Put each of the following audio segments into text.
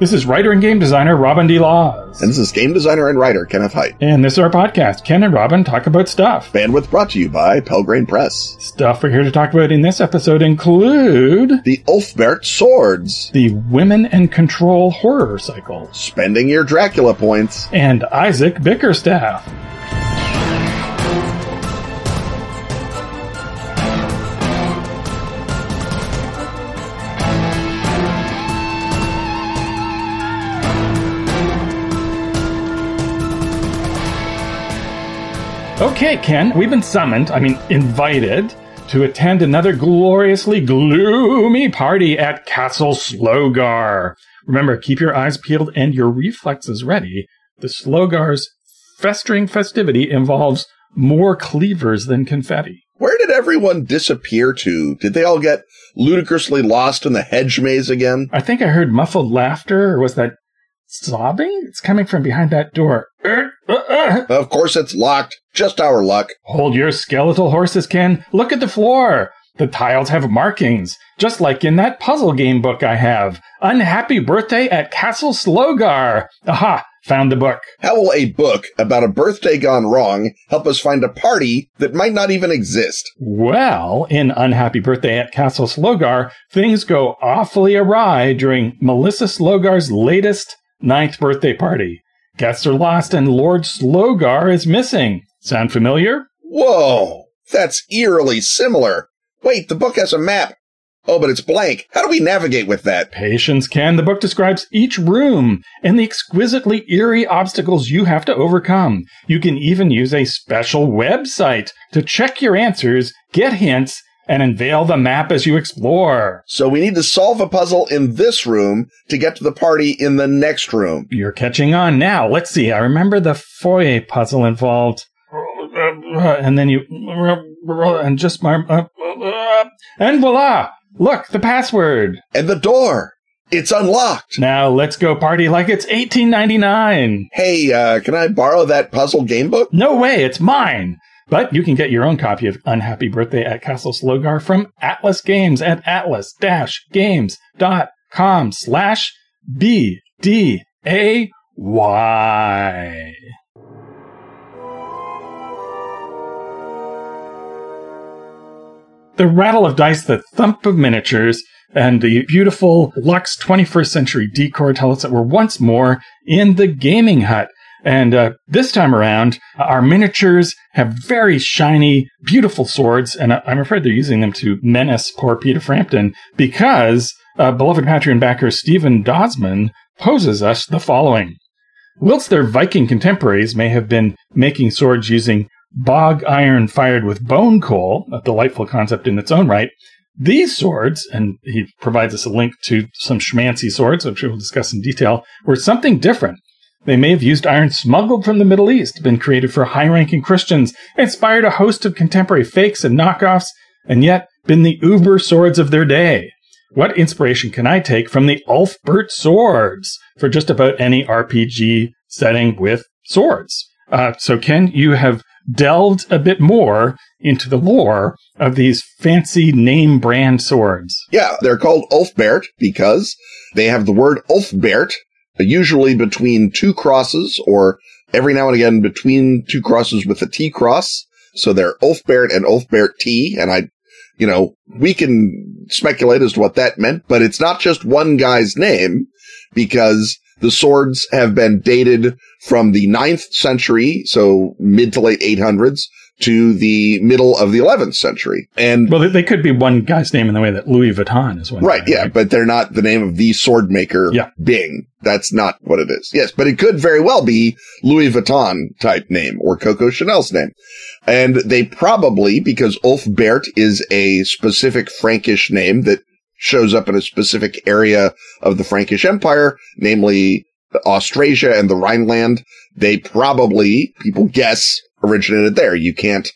This is writer and game designer Robin D. Laws. And this is game designer and writer Kenneth Hite. And this is our podcast, Ken and Robin Talk About Stuff. Bandwidth brought to you by Pelgrane Press. Stuff we're here to talk about in this episode include... the Ulfberht swords. The Women and Control horror cycle. Spending your Dracula points. And Isaac Bickerstaff. Okay, Ken, we've been summoned, invited, to attend another gloriously gloomy party at Castle Slogar. Remember, keep your eyes peeled and your reflexes ready. The Slogar's festering festivity involves more cleavers than confetti. Where did everyone disappear to? Did they all get ludicrously lost in the hedge maze again? I think I heard muffled laughter, or was that sobbing? It's coming from behind that door. Of course it's locked. Just our luck. Hold your skeletal horses, Ken. Look at the floor. The tiles have markings, just like in that puzzle game book I have. Unhappy Birthday at Castle Slogar. Aha, found the book. How will a book about a birthday gone wrong help us find a party that might not even exist? Well, in Unhappy Birthday at Castle Slogar, things go awfully awry during Melissa Slogar's latest 9th birthday party. Guests are lost and Lord Slogar is missing. Sound familiar? Whoa, that's eerily similar. Wait, the book has a map. Oh, but it's blank. How do we navigate with that? Patience, Ken. The book describes each room and the exquisitely eerie obstacles you have to overcome. You can even use a special website to check your answers, get hints, and unveil the map as you explore. So we need to solve a puzzle in this room to get to the party in the next room. You're catching on now. Let's see. I remember the foyer puzzle involved. And then you... and just... and voila! Look, the password! And the door! It's unlocked! Now let's go party like it's 1899! Hey, can I borrow that puzzle game book? No way! It's mine! But you can get your own copy of Unhappy Birthday at Castle Slogar from Atlas Games at atlas-games.com/BDAY. The rattle of dice, the thump of miniatures, and the beautiful luxe 21st century decor tell us that we're once more in the gaming hut. And this time around, our miniatures have very shiny, beautiful swords, and I'm afraid they're using them to menace poor Peter Frampton, because beloved Patreon backer Stephen Dosman poses us the following. Whilst their Viking contemporaries may have been making swords using bog iron fired with bone coal, a delightful concept in its own right, these swords, and he provides us a link to some schmancy swords, which we'll discuss in detail, were something different. They may have used iron smuggled from the Middle East, been created for high-ranking Christians, inspired a host of contemporary fakes and knockoffs, and yet been the uber swords of their day. What inspiration can I take from the Ulfberht swords for just about any RPG setting with swords? So Ken, you have delved a bit more into the lore of these fancy name brand swords. Yeah, they're called Ulfberht because they have the word Ulfberht, usually between two crosses, or every now and again between two crosses with a T-cross. So they're Ulfberht and Ulfberht T. And we can speculate as to what that meant, but it's not just one guy's name, because the swords have been dated from the 9th century, so mid to late 800s, to the middle of the 11th century. And well, they could be one guy's name in the way that Louis Vuitton is one. Right, guy, yeah, right? But they're not the name of the sword maker, yeah. Bing. That's not what it is. Yes, but it could very well be Louis Vuitton type name or Coco Chanel's name. And they probably, because Ulfberht is a specific Frankish name that shows up in a specific area of the Frankish Empire, namely Austrasia and the Rhineland, they probably, people guess, originated there. You can't,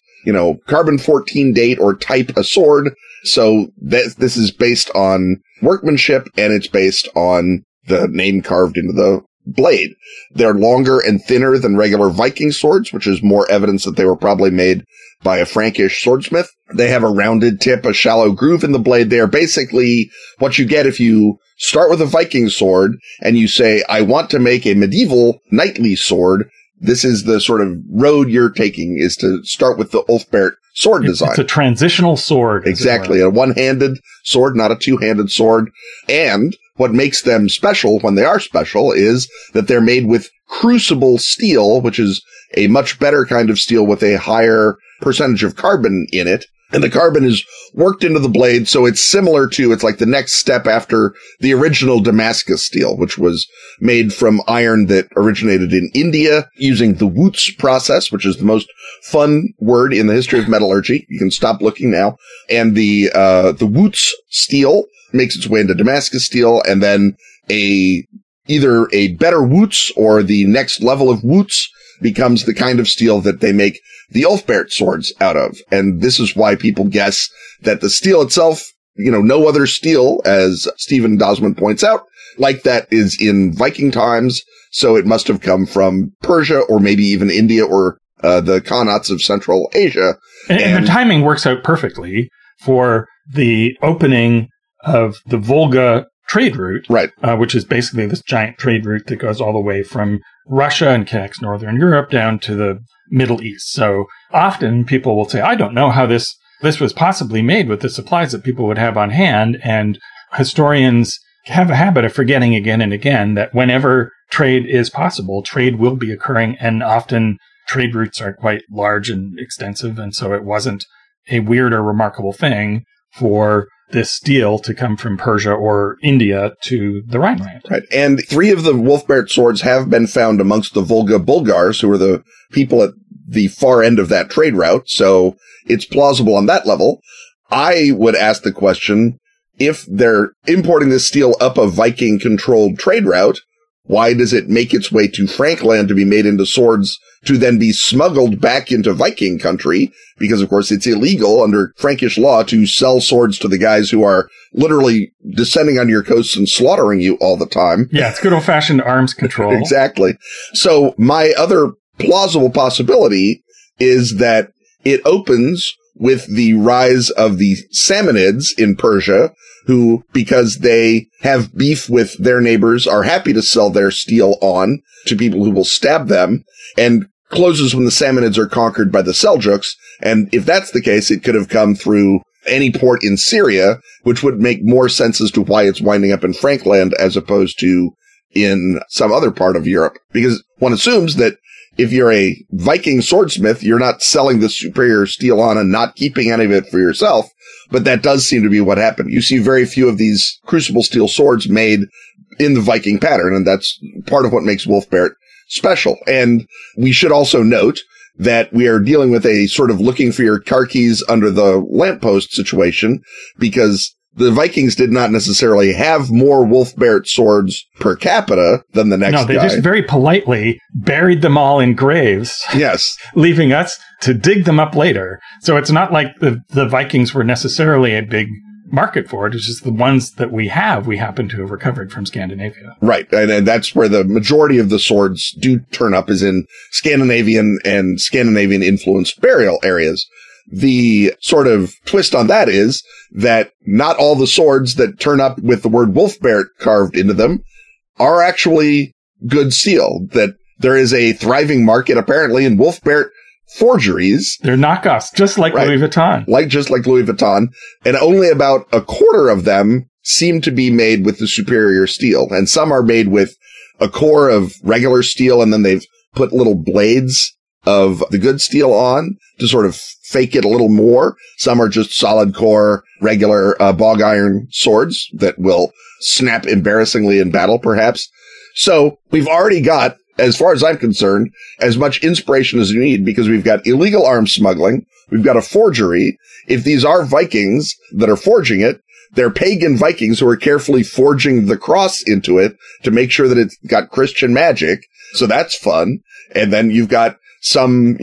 carbon 14 date or type a sword. So this is based on workmanship, and it's based on the name carved into the blade. They're longer and thinner than regular Viking swords, which is more evidence that they were probably made by a Frankish swordsmith. They have a rounded tip, a shallow groove in the blade. They are basically what you get if you start with a Viking sword and you say, I want to make a medieval knightly sword. This is the sort of road you're taking, is to start with the Ulfberht sword design. It's a transitional sword. Exactly. A one-handed sword, not a two-handed sword. And what makes them special when they are special is that they're made with crucible steel, which is a much better kind of steel with a higher percentage of carbon in it. And the carbon is worked into the blade, so it's similar to, it's like the next step after the original Damascus steel, which was made from iron that originated in India using the Wootz process, which is the most fun word in the history of metallurgy. You can stop looking now. And the Wootz steel makes its way into Damascus steel, and then either a better Wootz or the next level of Wootz becomes the kind of steel that they make the Ulfberht swords out of. And this is why people guess that the steel itself, no other steel, as Stephen Dosman points out, like that is in Viking times. So it must have come from Persia or maybe even India or the Khanates of Central Asia. And the timing works out perfectly for the opening of the Volga trade route, right? Which is basically this giant trade route that goes all the way from Russia and connects Northern Europe down to the Middle East. So often people will say, I don't know how this was possibly made with the supplies that people would have on hand. And historians have a habit of forgetting again and again that whenever trade is possible, trade will be occurring. And often trade routes are quite large and extensive. And so it wasn't a weird or remarkable thing for this steel to come from Persia or India to the Rhineland. Right. And three of the Ulfberht swords have been found amongst the Volga Bulgars, who are the people at the far end of that trade route. So it's plausible on that level. I would ask the question, if they're importing this steel up a Viking-controlled trade route, why does it make its way to Frankland to be made into swords to then be smuggled back into Viking country? Because, of course, it's illegal under Frankish law to sell swords to the guys who are literally descending on your coasts and slaughtering you all the time. Yeah, it's good old-fashioned arms control. Exactly. So my other plausible possibility is that it opens with the rise of the Samanids in Persia, who, because they have beef with their neighbors, are happy to sell their steel on to people who will stab them, and closes when the Samanids are conquered by the Seljuks. And if that's the case, it could have come through any port in Syria, which would make more sense as to why it's winding up in Frankland as opposed to in some other part of Europe. Because one assumes that if you're a Viking swordsmith, you're not selling the superior steel on and not keeping any of it for yourself. But that does seem to be what happened. You see very few of these crucible steel swords made in the Viking pattern, and that's part of what makes Ulfberht special. And we should also note that we are dealing with a sort of looking for your car keys under the lamppost situation, because the Vikings did not necessarily have more Ulfberht swords per capita than the next guy. No, they just very politely buried them all in graves. Yes. Leaving us to dig them up later. So it's not like the Vikings were necessarily a big market for it. It's just the ones that we have, we happen to have recovered from Scandinavia. Right. And that's where the majority of the swords do turn up, is in Scandinavian and Scandinavian-influenced burial areas. The sort of twist on that is that not all the swords that turn up with the word Ulfberht carved into them are actually good steel, that there is a thriving market apparently in Ulfberht forgeries. They're knockoffs, just like Louis Vuitton. Just like Louis Vuitton. And only about a quarter of them seem to be made with the superior steel. And some are made with a core of regular steel, and then they've put little blades of the good steel on to sort of fake it a little more. Some are just solid core, regular bog iron swords that will snap embarrassingly in battle, perhaps. So we've already got, as far as I'm concerned, as much inspiration as you need, because we've got illegal arms smuggling. We've got a forgery. If these are Vikings that are forging it, they're pagan Vikings who are carefully forging the cross into it to make sure that it's got Christian magic. So that's fun. And then you've got some,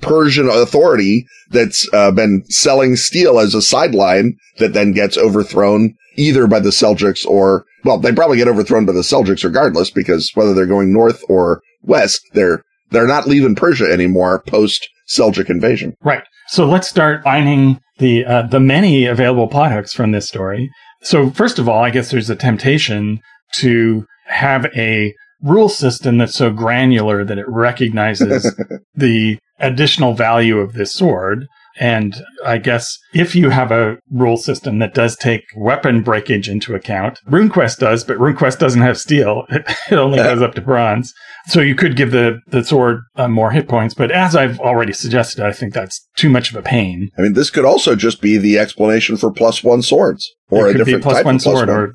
Persian authority that's been selling steel as a sideline that then gets overthrown either by the Seljuks or, well, they probably get overthrown by the Seljuks regardless, because whether they're going north or west, they're not leaving Persia anymore post Seljuk invasion. Right. So let's start finding the many available plot hooks from this story. So first of all, I guess there's a temptation to have a rule system that's so granular that it recognizes the additional value of this sword. And I guess if you have a rule system that does take weapon breakage into account, RuneQuest does, but RuneQuest doesn't have steel. It only goes up to bronze. So you could give the sword more hit points. But as I've already suggested, I think that's too much of a pain. I mean, this could also just be the explanation for +1 swords. Or it could a different be plus one sword. Or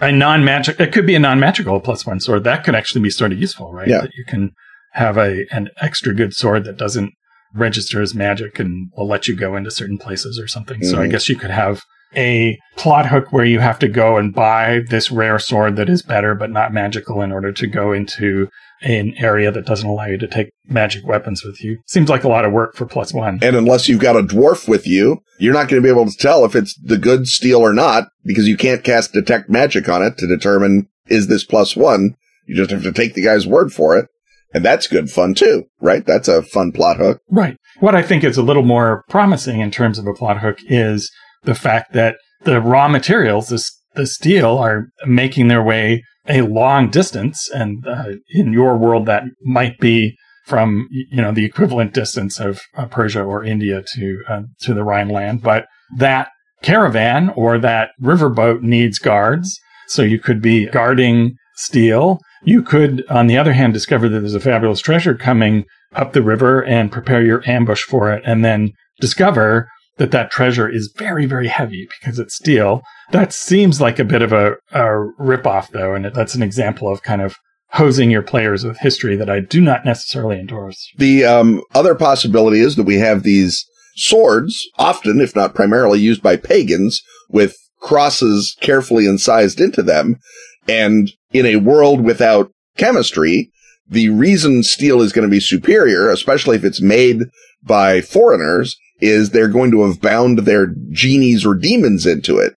a non-magic. It could be a non-magical +1 sword. That could actually be sort of useful, right? Yeah. That you can have an extra good sword that doesn't register as magic and will let you go into certain places or something. Mm-hmm. So I guess you could have a plot hook where you have to go and buy this rare sword that is better but not magical in order to go into an area that doesn't allow you to take magic weapons with you. Seems like a lot of work for +1. And unless you've got a dwarf with you, you're not going to be able to tell if it's the good steel or not, because you can't cast detect magic on it to determine, is this +1? You just have to take the guy's word for it. And that's good fun, too, right? That's a fun plot hook. Right. What I think is a little more promising in terms of a plot hook is the fact that the raw materials, the steel, are making their way a long distance. And in your world, that might be from, the equivalent distance of Persia or India to the Rhineland. But that caravan or that riverboat needs guards. So you could be guarding steel. You could, on the other hand, discover that there's a fabulous treasure coming up the river and prepare your ambush for it, and then discover that that treasure is very, very heavy because it's steel. That seems like a bit of a ripoff, though, and that's an example of kind of hosing your players with history that I do not necessarily endorse. The other possibility is that we have these swords, often, if not primarily, used by pagans with crosses carefully incised into them. And in a world without chemistry, the reason steel is going to be superior, especially if it's made by foreigners, is they're going to have bound their genies or demons into it.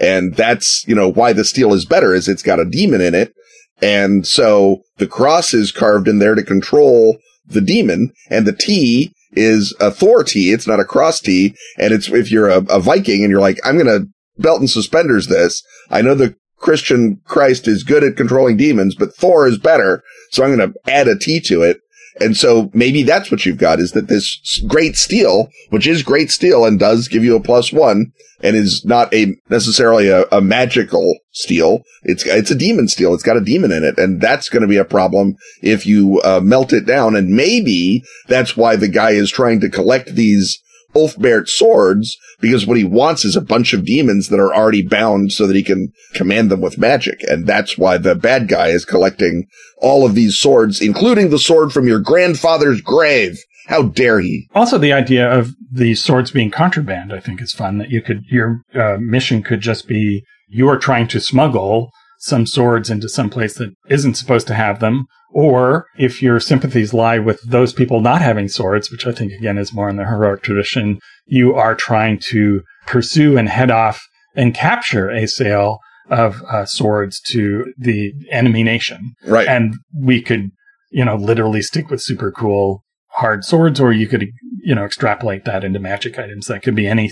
And that's, why the steel is better, is it's got a demon in it. And so the cross is carved in there to control the demon, and the T is a Thor T. It's not a cross T. And it's, if you're a Viking and you're like, I'm going to belt and suspenders this. I know the Christian Christ is good at controlling demons, but Thor is better, so I'm going to add a T to it. And so maybe that's what you've got, is that this great steel, which is great steel and does give you a +1 and is not necessarily a magical steel. It's a demon steel. It's got a demon in it. And that's going to be a problem if you melt it down. And maybe that's why the guy is trying to collect these Ulfberht swords, because what he wants is a bunch of demons that are already bound so that he can command them with magic. And that's why the bad guy is collecting all of these swords, including the sword from your grandfather's grave. How dare he? Also, the idea of the swords being contraband, I think, is fun. That you could, your mission could just be you are trying to smuggle some swords into some place that isn't supposed to have them. Or if your sympathies lie with those people not having swords, which I think, again, is more in the heroic tradition, you are trying to pursue and head off and capture a sale of swords to the enemy nation. Right. And we could, literally stick with super cool hard swords, or you could, extrapolate that into magic items. That could be any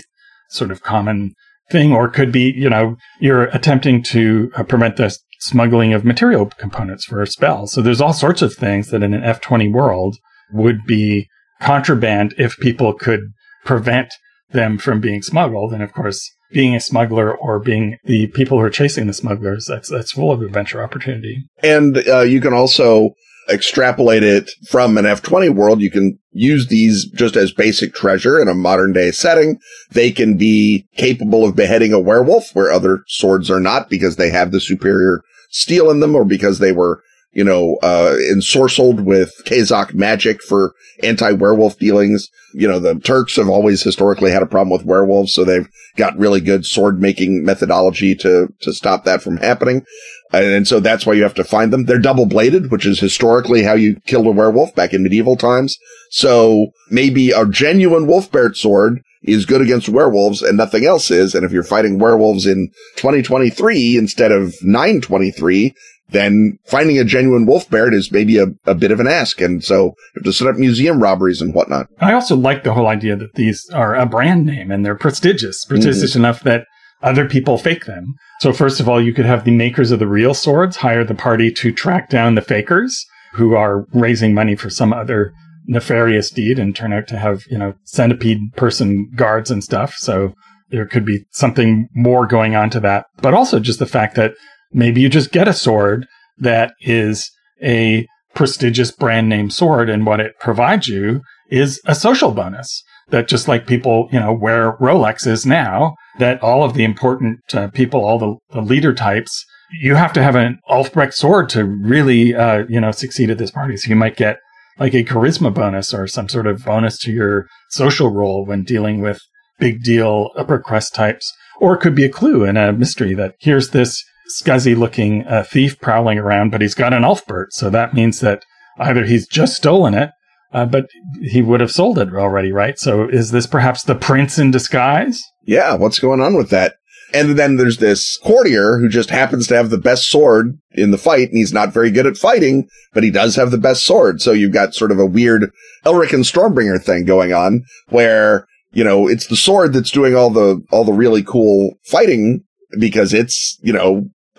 sort of common thing, or could be, you're attempting to prevent this smuggling of material components for spells. So there's all sorts of things that in an F20 world would be contraband if people could prevent them from being smuggled. And of course, being a smuggler or being the people who are chasing the smugglers, that's full of adventure opportunity. And you can also extrapolate it from an F20 world. You can use these just as basic treasure in a modern day setting. They can be capable of beheading a werewolf where other swords are not, because they have the superior steel in them, or because they were, ensorcelled with Kazakh magic for anti-werewolf dealings. The Turks have always historically had a problem with werewolves, so they've got really good sword-making methodology to stop that from happening. And so that's why you have to find them. They're double-bladed, which is historically how you killed a werewolf back in medieval times. So maybe a genuine Ulfberht sword is good against werewolves and nothing else is. And if you're fighting werewolves in 2023 instead of 923, then finding a genuine Ulfberht is maybe a bit of an ask. And so you have to set up museum robberies and whatnot. I also like the whole idea that these are a brand name and they're prestigious enough that other people fake them. So first of all, you could have the makers of the real swords hire the party to track down the fakers who are raising money for some other nefarious deed and turn out to have, centipede person guards and stuff. So there could be something more going on to that. But also just the fact that maybe you just get a sword that is a prestigious brand name sword, and what it provides you is a social bonus. That just like people, wear Rolexes now, that all of the important people, all the leader types, you have to have an Ulfberht sword to really, succeed at this party. So you might get like a charisma bonus or some sort of bonus to your social role when dealing with big deal upper crust types. Or it could be a clue and a mystery that here's this scuzzy looking thief prowling around, but he's got an Ulfberht. So that means that either he's just stolen it, but he would have sold it already, right? So is this perhaps the prince in disguise? Yeah, what's going on with that? And then there's this courtier who just happens to have the best sword in the fight, and he's not very good at fighting, but he does have the best sword. So you've got sort of a weird Elric and Stormbringer thing going on where, it's the sword that's doing all the really cool fighting because it's,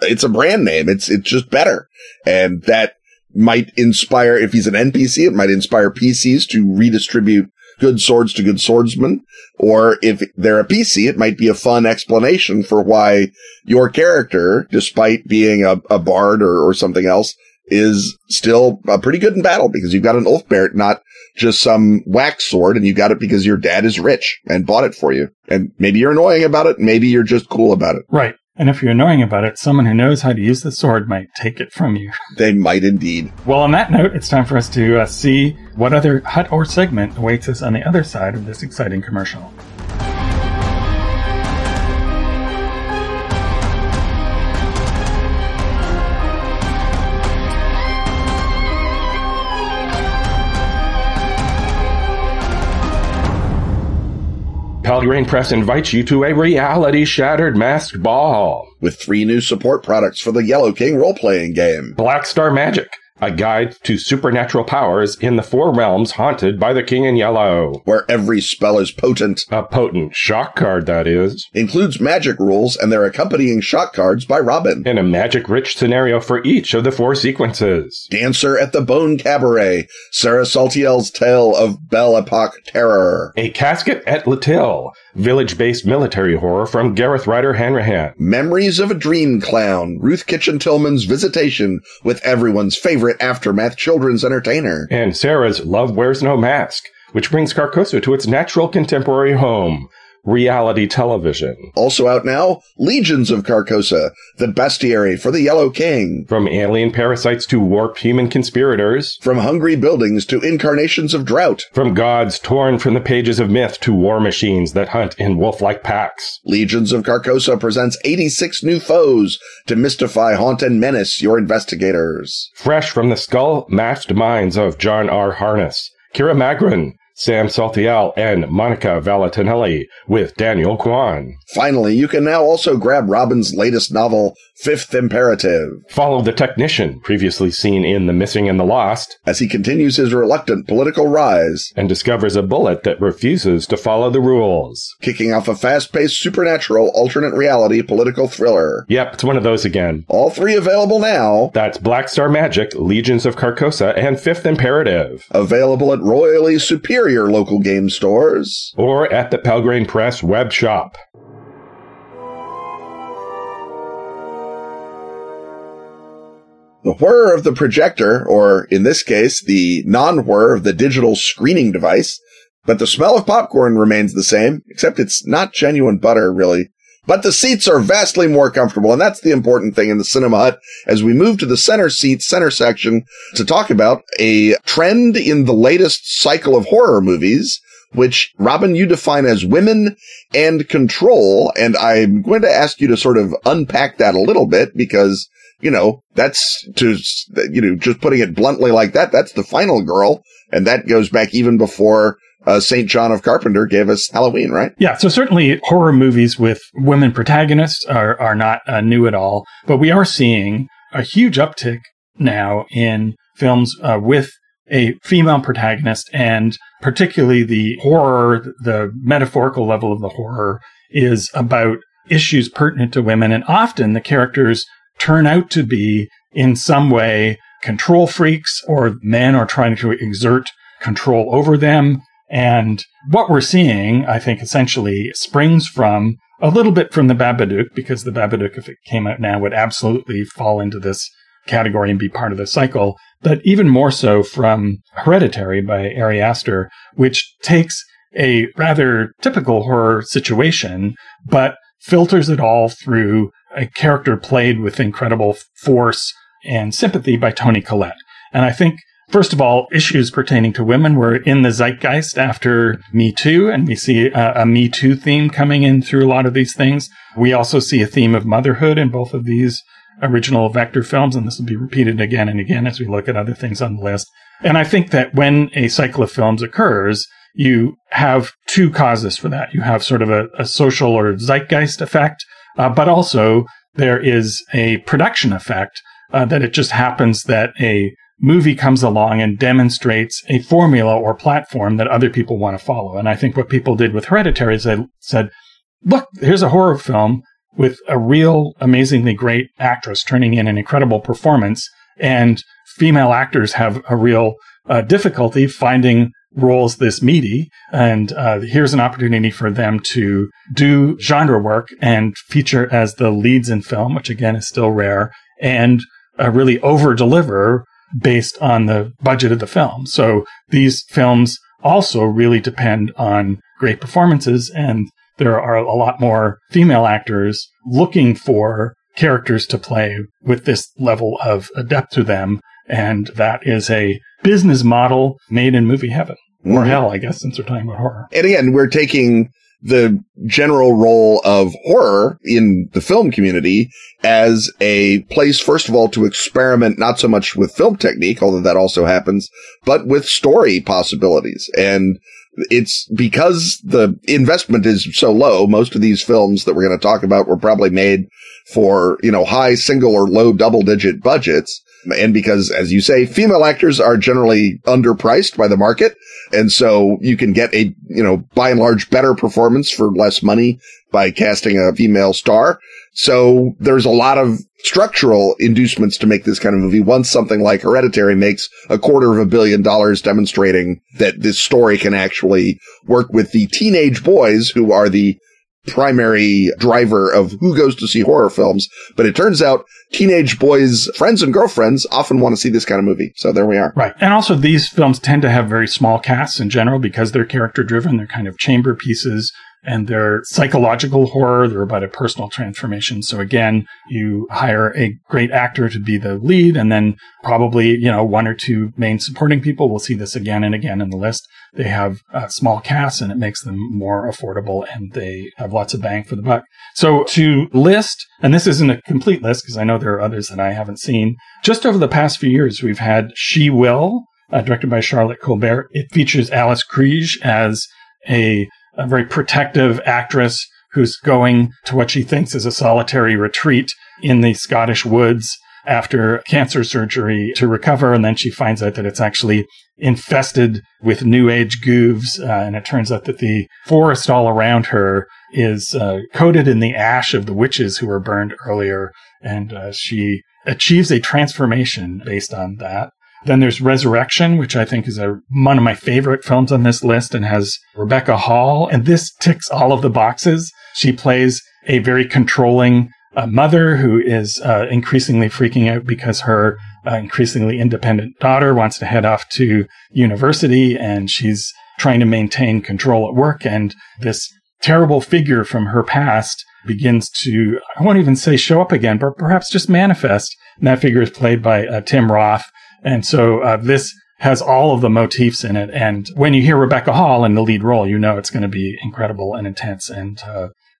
it's a brand name. It's just better. And that might inspire, if he's an NPC, it might inspire PCs to redistribute good swords to good swordsmen, or if they're a PC, it might be a fun explanation for why your character, despite being a bard or something else, is still pretty good in battle because you've got an Ulfberht, not just some wax sword, and you got it because your dad is rich and bought it for you. And maybe you're annoying about it, maybe you're just cool about it. Right. And if you're annoying about it, someone who knows how to use the sword might take it from you. They might indeed. Well, on that note, it's time for us to see what other hut or segment awaits us on the other side of this exciting commercial. Pelgrane Press invites you to a reality-shattered masked ball with 3 new support products for the Yellow King role-playing game. Black Star Magic, a guide to supernatural powers in the 4 realms haunted by the King in Yellow, where every spell is potent. A potent shock card, that is. Includes magic rules and their accompanying shock cards by Robin. And a magic-rich scenario for each of the 4 sequences. Dancer at the Bone Cabaret, Sarah Saltiel's Tale of Belle Epoque Terror. A Casket at Latil, village-based military horror from Gareth Ryder Hanrahan. Memories of a Dream Clown, Ruth Kitchen Tillman's Visitation with everyone's favorite Aftermath children's entertainer. And Sarah's Love Wears No Mask, which brings Carcosa to its natural contemporary home, reality television. Also out now, Legions of Carcosa, the bestiary for the Yellow King. From alien parasites to warped human conspirators. From hungry buildings to incarnations of drought. From gods torn from the pages of myth to war machines that hunt in wolf-like packs. Legions of Carcosa presents 86 new foes to mystify, haunt, and menace your investigators. Fresh from the skull-masked minds of John R. Harness, Kira Magrin, Sam Saltiel, and Monica Valatinelli with Daniel Kwan. Finally, you can now also grab Robin's latest novel, Fifth Imperative. Follow the technician, previously seen in The Missing and the Lost, as he continues his reluctant political rise and discovers a bullet that refuses to follow the rules. Kicking off a fast-paced, supernatural, alternate reality political thriller. Yep, it's one of those again. All 3 available now. That's Black Star Magic, Legions of Carcosa, and Fifth Imperative. Available at Royally Superior your local game stores or at the Pelgrane Press web shop. The whir of the projector, or in this case, the non-whir of the digital screening device, but the smell of popcorn remains the same, except it's not genuine butter, really. But the seats are vastly more comfortable, and that's the important thing in the Cinema Hut as we move to the center section, to talk about a trend in the latest cycle of horror movies, which, Robin, you define as women and control, and I'm going to ask you to sort of unpack that a little bit because, that's just putting it bluntly like that, that's the final girl, and that goes back even before St. John of Carpenter gave us Halloween, right? Yeah, so certainly horror movies with women protagonists are not new at all, but we are seeing a huge uptick now in films with a female protagonist, and particularly the horror, the metaphorical level of the horror is about issues pertinent to women, and often the characters turn out to be in some way control freaks, or men are trying to exert control over them. And what we're seeing, I think, essentially springs from a little bit from The Babadook, because The Babadook, if it came out now, would absolutely fall into this category and be part of the cycle, but even more so from Hereditary by Ari Aster, which takes a rather typical horror situation, but filters it all through a character played with incredible force and sympathy by Toni Collette. And I think, first of all, issues pertaining to women were in the zeitgeist after Me Too, and we see a Me Too theme coming in through a lot of these things. We also see a theme of motherhood in both of these original Vector films, and this will be repeated again and again as we look at other things on the list. And I think that when a cycle of films occurs, you have two causes for that. You have sort of a social or zeitgeist effect, but also there is a production effect that it just happens that a movie comes along and demonstrates a formula or platform that other people want to follow. And I think what people did with Hereditary is they said, look, here's a horror film with a real amazingly great actress turning in an incredible performance, and female actors have a real difficulty finding roles this meaty, and here's an opportunity for them to do genre work and feature as the leads in film, which again is still rare, and really over-deliver based on the budget of the film. So these films also really depend on great performances, and there are a lot more female actors looking for characters to play with this level of depth to them, and that is a business model made in movie heaven. Mm-hmm. Or hell, I guess, since we're talking about horror. And again, we're taking the general role of horror in the film community as a place, first of all, to experiment not so much with film technique, although that also happens, but with story possibilities. And it's because the investment is so low. Most of these films that we're going to talk about were probably made for, you know, high single or low double digit budgets. And because, as you say, female actors are generally underpriced by the market. And so you can get a, you know, by and large better performance for less money by casting a female star. So there's a lot of structural inducements to make this kind of movie. Once something like Hereditary makes $250 million demonstrating that this story can actually work with the teenage boys who are the primary driver of who goes to see horror films. But it turns out teenage boys' friends and girlfriends often want to see this kind of movie. So there we are. Right. And also these films tend to have very small casts in general because they're character driven. They're kind of chamber pieces and they're psychological horror. They're about a personal transformation. So again, you hire a great actor to be the lead and then probably, you know, one or two main supporting people. We'll see this again and again in the list. They have small casts and it makes them more affordable and they have lots of bang for the buck. So to list, and this isn't a complete list because I know there are others that I haven't seen. Just over the past few years, we've had She Will, directed by Charlotte Colbert. It features Alice Kriege as a very protective actress who's going to what she thinks is a solitary retreat in the Scottish woods after cancer surgery to recover. And then she finds out that it's actually infested with new age goofs. And it turns out that the forest all around her is coated in the ash of the witches who were burned earlier. And she achieves a transformation based on that. Then there's Resurrection, which I think is one of my favorite films on this list and has Rebecca Hall. And this ticks all of the boxes. She plays a very controlling mother who is increasingly freaking out because her increasingly independent daughter wants to head off to university and she's trying to maintain control at work. And this terrible figure from her past begins to, I won't even say show up again, but perhaps just manifest. And that figure is played by Tim Roth. And so this has all of the motifs in it. And when you hear Rebecca Hall in the lead role, you know it's going to be incredible and intense and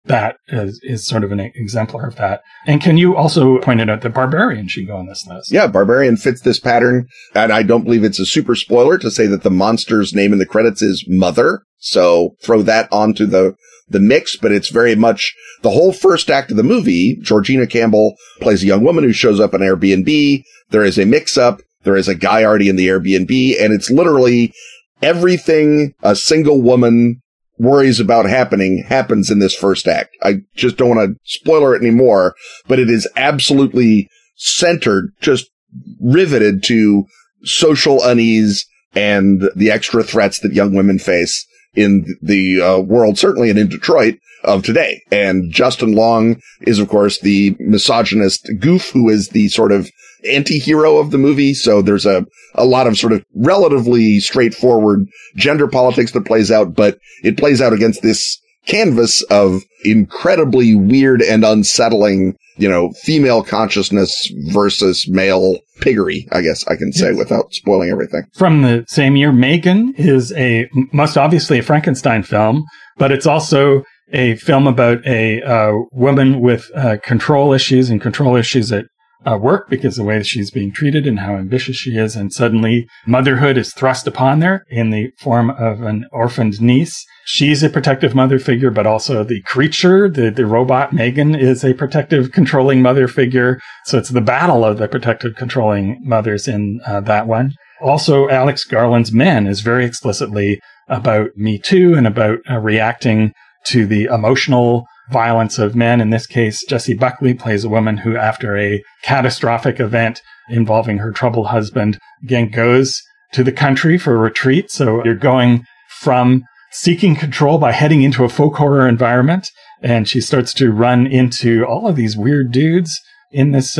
that is sort of an exemplar of that. And can you also point it out that Barbarian should go on this list? Yeah, Barbarian fits this pattern. And I don't believe it's a super spoiler to say that the monster's name in the credits is Mother. So throw that onto the mix, but it's very much the whole first act of the movie. Georgina Campbell plays a young woman who shows up in Airbnb. There is a mix-up. There is a guy already in the Airbnb, and it's literally everything a single woman worries about happening happens in this first act. I just don't want to spoiler it anymore, but it is absolutely centered, just riveted to social unease and the extra threats that young women face in the world, certainly, and in Detroit of today. And Justin Long is, of course, the misogynist goof who is the sort of anti-hero of the movie. So there's a lot of sort of relatively straightforward gender politics that plays out, but it plays out against this canvas of incredibly weird and unsettling, you know, female consciousness versus male piggery, I guess I can say, yes, without spoiling everything. From the same year, Megan is obviously a Frankenstein film, but it's also a film about a woman with control issues at work because of the way that she's being treated and how ambitious she is. And suddenly motherhood is thrust upon her in the form of an orphaned niece. She's a protective mother figure, but also the creature, the robot Megan, is a protective, controlling mother figure. So it's the battle of the protective, controlling mothers in that one. Also, Alex Garland's Men is very explicitly about Me Too and about reacting to the emotional violence of men. In this case, Jessie Buckley plays a woman who, after a catastrophic event involving her troubled husband, again goes to the country for a retreat. So you're going from seeking control by heading into a folk horror environment, and she starts to run into all of these weird dudes in this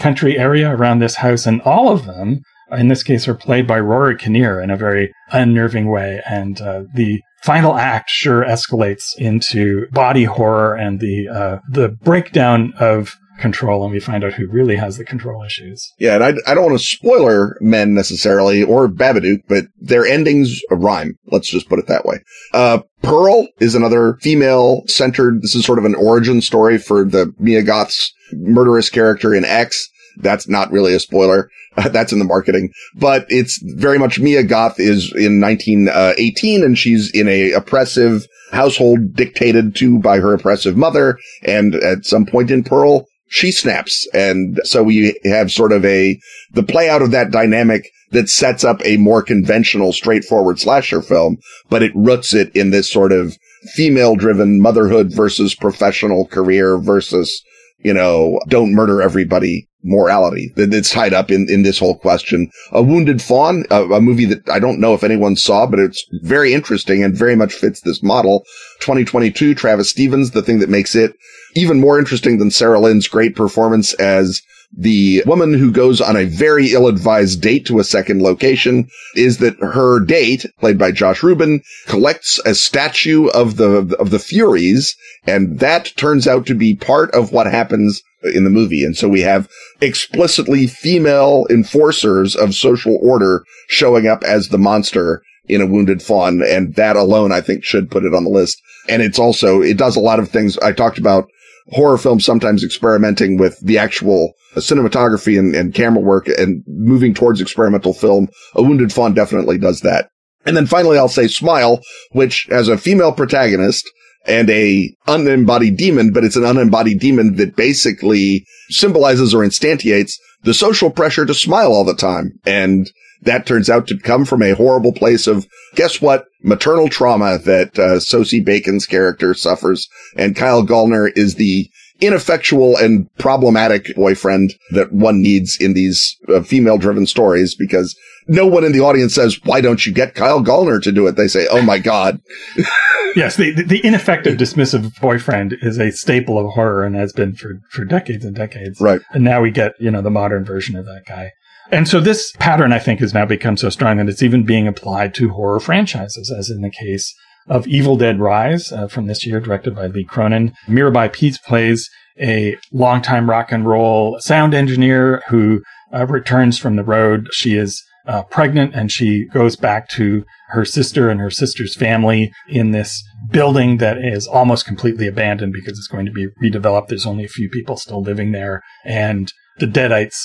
country area around this house, and all of them, in this case, are played by Rory Kinnear in a very unnerving way, and the final act sure escalates into body horror and the breakdown of control, and we find out who really has the control issues. Yeah, and I don't want to spoiler Men necessarily, or Babadook, but their endings rhyme. Let's just put it that way. Pearl is another female-centered, this is sort of an origin story for the Mia Goth's murderous character in X. That's not really a spoiler. That's in the marketing, but it's very much Mia Goth is in 1918, and she's in a oppressive household dictated to by her oppressive mother. And at some point in Pearl, she snaps. And so we have sort of the play out of that dynamic that sets up a more conventional, straightforward slasher film, but it roots it in this sort of female driven motherhood versus professional career versus, you know, don't murder everybody morality that's tied up in this whole question. A Wounded Fawn, a movie that I don't know if anyone saw, but it's very interesting and very much fits this model. 2022, Travis Stevens, the thing that makes it even more interesting than Sarah Lynn's great performance as the woman who goes on a very ill-advised date to a second location, is that her date, played by Josh Rubin, collects a statue of the Furies, and that turns out to be part of what happens in the movie. And so we have explicitly female enforcers of social order showing up as the monster in A Wounded Fawn, and that alone I think should put it on the list. And it's also, it does a lot of things. I talked about horror films sometimes experimenting with the actual cinematography and camera work and moving towards experimental film. A Wounded Fawn definitely does that. And then finally, I'll say Smile, which has a female protagonist and a unembodied demon, but it's an unembodied demon that basically symbolizes or instantiates the social pressure to smile all the time. And that turns out to come from a horrible place of, guess what, maternal trauma that Sosie Bacon's character suffers. And Kyle Gallner is the ineffectual and problematic boyfriend that one needs in these female-driven stories, because no one in the audience says, why don't you get Kyle Gallner to do it? They say, oh, my God. Yes, the ineffective, dismissive boyfriend is a staple of horror and has been for decades and decades. Right. And now we get, you know, the modern version of that guy. And so this pattern, I think, has now become so strong that it's even being applied to horror franchises, as in the case of Evil Dead Rise from this year, directed by Lee Cronin. Mirabai Pete plays a longtime rock and roll sound engineer who returns from the road. She is pregnant, and she goes back to her sister and her sister's family in this building that is almost completely abandoned because it's going to be redeveloped. There's only a few people still living there, and the Deadites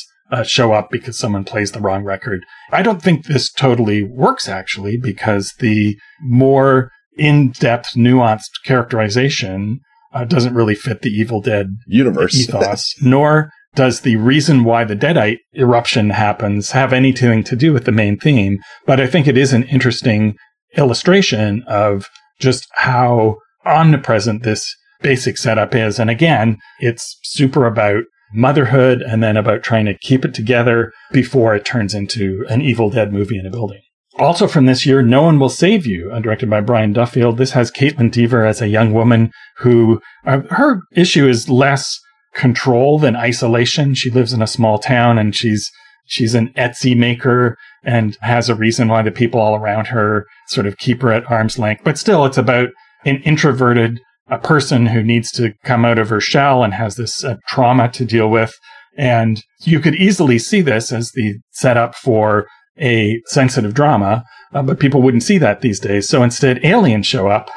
show up because someone plays the wrong record. I don't think this totally works, actually, because the more in-depth, nuanced characterization doesn't really fit the Evil Dead universe ethos, nor does the reason why the Deadite eruption happens have anything to do with the main theme. But I think it is an interesting illustration of just how omnipresent this basic setup is. And again, it's super about motherhood and then about trying to keep it together before it turns into an Evil Dead movie in a building. Also from this year, No One Will Save You, directed by Brian Duffield. This has Caitlin Dever as a young woman who, her issue is less control than isolation. She lives in a small town and she's an Etsy maker and has a reason why the people all around her sort of keep her at arm's length. But still, it's about an introverted person who needs to come out of her shell and has this trauma to deal with. And you could easily see this as the setup for a sensitive drama, but people wouldn't see that these days. So instead, aliens show up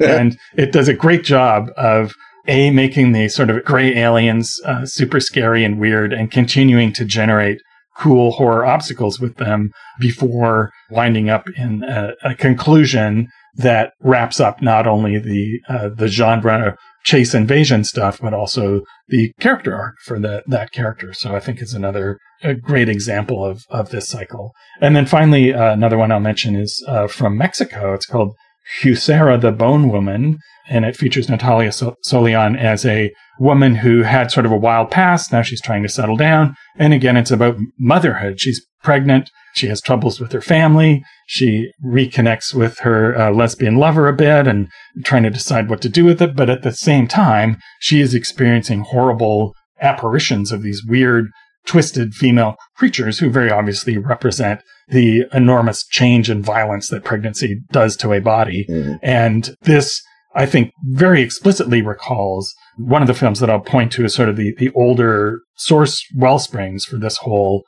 and it does a great job of making the sort of gray aliens super scary and weird and continuing to generate cool horror obstacles with them before winding up in a conclusion that wraps up not only the genre chase invasion stuff, but also the character arc for that character. So I think it's another great example of this cycle. And then finally, another one I'll mention is from Mexico. It's called Husera the Bone Woman, and it features Natalia Solian as a woman who had sort of a wild past. Now she's trying to settle down. And again, it's about motherhood. She's pregnant. She has troubles with her family. She reconnects with her lesbian lover a bit and trying to decide what to do with it. But at the same time, she is experiencing horrible apparitions of these weird, twisted female creatures who very obviously represent the enormous change and violence that pregnancy does to a body. Mm-hmm. And this, I think, very explicitly recalls one of the films that I'll point to as sort of the older source wellsprings for this whole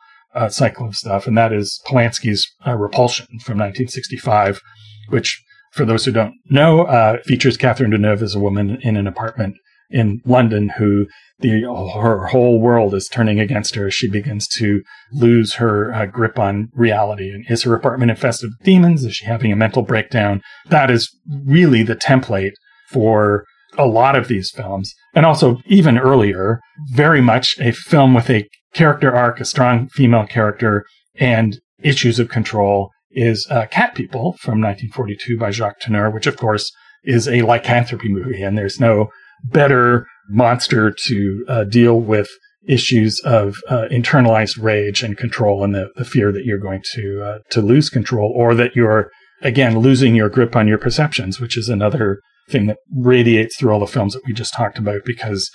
cycle of stuff, and that is Polanski's Repulsion from 1965, which, for those who don't know, features Catherine Deneuve as a woman in an apartment in London who her whole world is turning against her as she begins to lose her grip on reality. And is her apartment infested with demons? Is she having a mental breakdown? That is really the template for a lot of these films. And also, even earlier, very much a film with a character arc, a strong female character, and issues of control is Cat People from 1942 by Jacques Tourneur, which, of course, is a lycanthropy movie. And there's no better monster to deal with issues of internalized rage and control and the fear that you're going to lose control, or that you're, again, losing your grip on your perceptions, which is another thing that radiates through all the films that we just talked about, because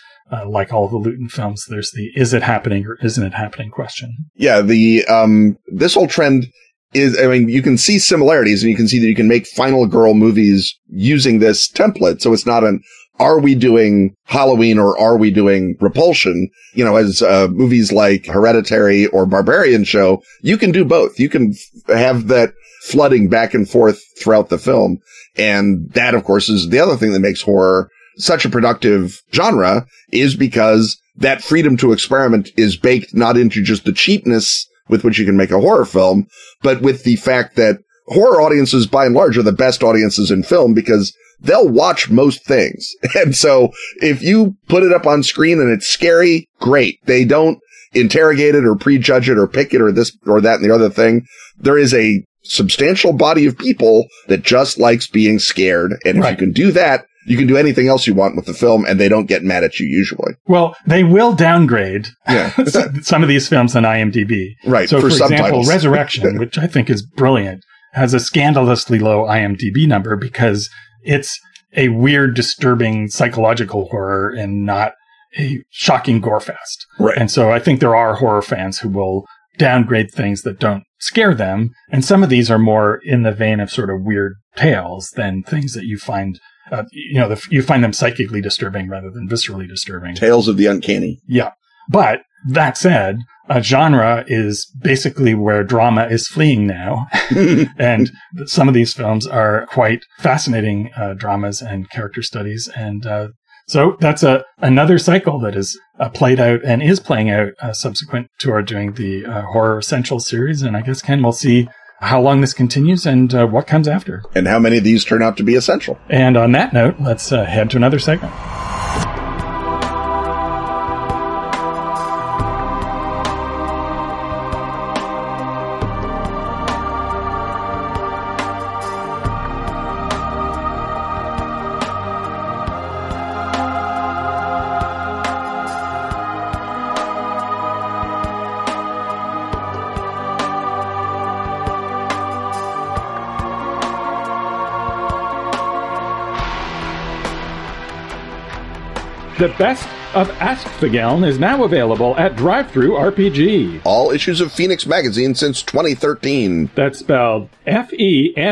like all the Luton films, there's the is it happening or isn't it happening question. Yeah, the this whole trend is, I mean, you can see similarities, and you can see that you can make final girl movies using this template. So it's not an are we doing Halloween or are we doing Repulsion? You know, as movies like Hereditary or Barbarian show, you can do both. You can have that flooding back and forth throughout the film. And that, of course, is the other thing that makes horror such a productive genre, is because that freedom to experiment is baked not into just the cheapness with which you can make a horror film, but with the fact that horror audiences, by and large, are the best audiences in film because they'll watch most things. And so if you put it up on screen and it's scary, great. They don't interrogate it or prejudge it or pick it or this or that and the other thing. There is a substantial body of people that just likes being scared. And if you can do that, you can do anything else you want with the film, and they don't get mad at you usually. Well, they will downgrade some of these films on IMDb. Right. So, for example, Resurrection, which I think is brilliant, has a scandalously low IMDb number because it's a weird, disturbing psychological horror and not a shocking gore fest. Right. And so I think there are horror fans who will downgrade things that don't scare them. And some of these are more in the vein of sort of weird tales than things that you find, you find them psychically disturbing rather than viscerally disturbing. Tales of the uncanny. Yeah. But That said, a genre is basically where drama is fleeing now. And some of these films are quite fascinating dramas and character studies. And so that's another cycle that is played out and is playing out subsequent to our doing the Horror Essentials series. And I guess, Ken, we'll see how long this continues and what comes after. And how many of these turn out to be essential. And on that note, let's head to another segment. The best of Ask Figgeln is now available at DriveThruRPG. All issues of Phoenix Magazine since 2013. That's spelled Fenix.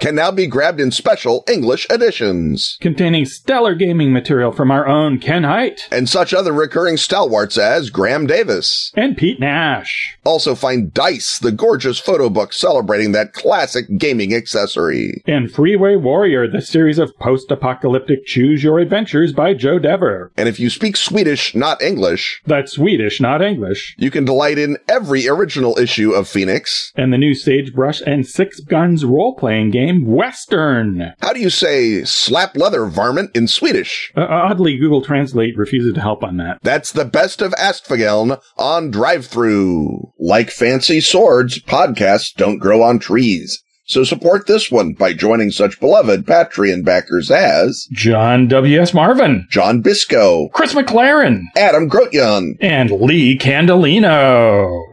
Can now be grabbed in special English editions. Containing stellar gaming material from our own Ken Hite. And such other recurring stalwarts as Graham Davis. And Pete Nash. Also find Dice, the gorgeous photo book celebrating that classic gaming accessory. And Freeway Warrior, the series of post-apocalyptic choose-your-adventures by Joe Dever. And if you speak Swedish, not English... That's Swedish, not English. You can delight in every original issue of Phoenix. And the new Sagebrush and Six Guns role-playing game, Western. How do you say slap leather varmint in Swedish? Oddly, Google Translate refuses to help on that. That's the best of Astfageln on DriveThru. Like fancy swords, podcasts don't grow on trees. So support this one by joining such beloved Patreon backers as... John W.S. Marvin. John Bisco. Chris McLaren. Adam Grotjun. And Lee Candelino.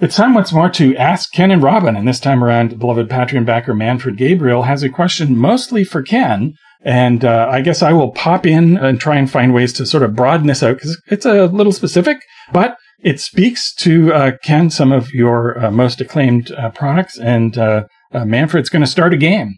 It's time once more to Ask Ken and Robin, and this time around, beloved Patreon backer Manfred Gabriel has a question mostly for Ken. And I guess I will pop in and try and find ways to sort of broaden this out, because it's a little specific, but... It speaks to, Ken, some of your most acclaimed products, and Manfred's going to start a game.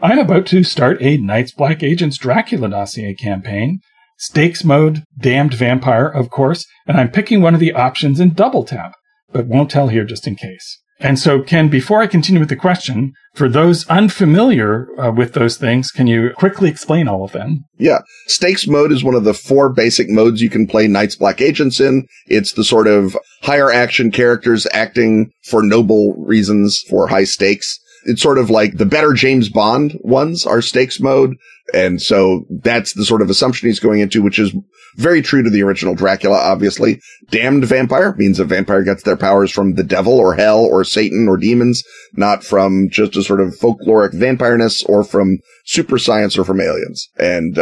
I'm about to start a Knights Black Agents Dracula dossier campaign, stakes mode, damned vampire, of course, and I'm picking one of the options in Double Tap, but won't tell here just in case. And so, Ken, before I continue with the question, for those unfamiliar with those things, can you quickly explain all of them? Yeah. Stakes mode is one of the four basic modes you can play Knights Black Agents in. It's the sort of higher action characters acting for noble reasons for high stakes. It's sort of like the better James Bond ones are stakes mode. And so that's the sort of assumption he's going into, which is very true to the original Dracula, obviously. Damned vampire means a vampire gets their powers from the devil or hell or Satan or demons, not from just a sort of folkloric vampireness or from super science or from aliens. And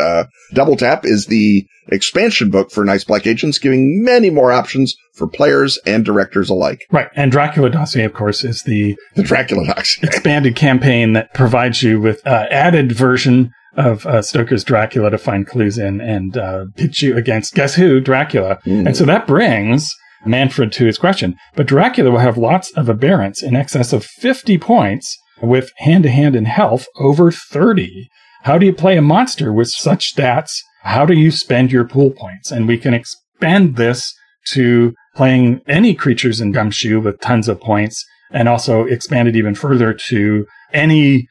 Double Tap is the expansion book for Knights Black Agents, giving many more options for players and directors alike. Right. And Dracula Dossier, of course, is the Dracula Dossier expanded campaign that provides you with added version of Stoker's Dracula to find clues in and pitch you against, guess who, Dracula. Mm. And so that brings Manfred to his question. But Dracula will have lots of aberrants in excess of 50 points with hand-to-hand and health over 30. How do you play a monster with such stats? How do you spend your pool points? And we can expand this to playing any creatures in Gumshoe with tons of points, and also expand it even further to any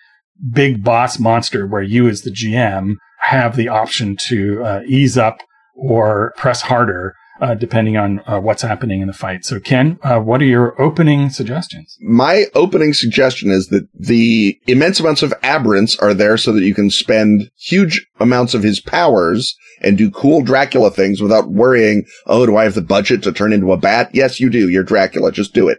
big boss monster where you as the GM have the option to ease up or press harder depending on what's happening in the fight. So Ken, what are your opening suggestions? My opening suggestion is that the immense amounts of aberrants are there so that you can spend huge amounts of his powers and do cool Dracula things without worrying, oh, do I have the budget to turn into a bat? Yes, you do. You're Dracula. Just do it.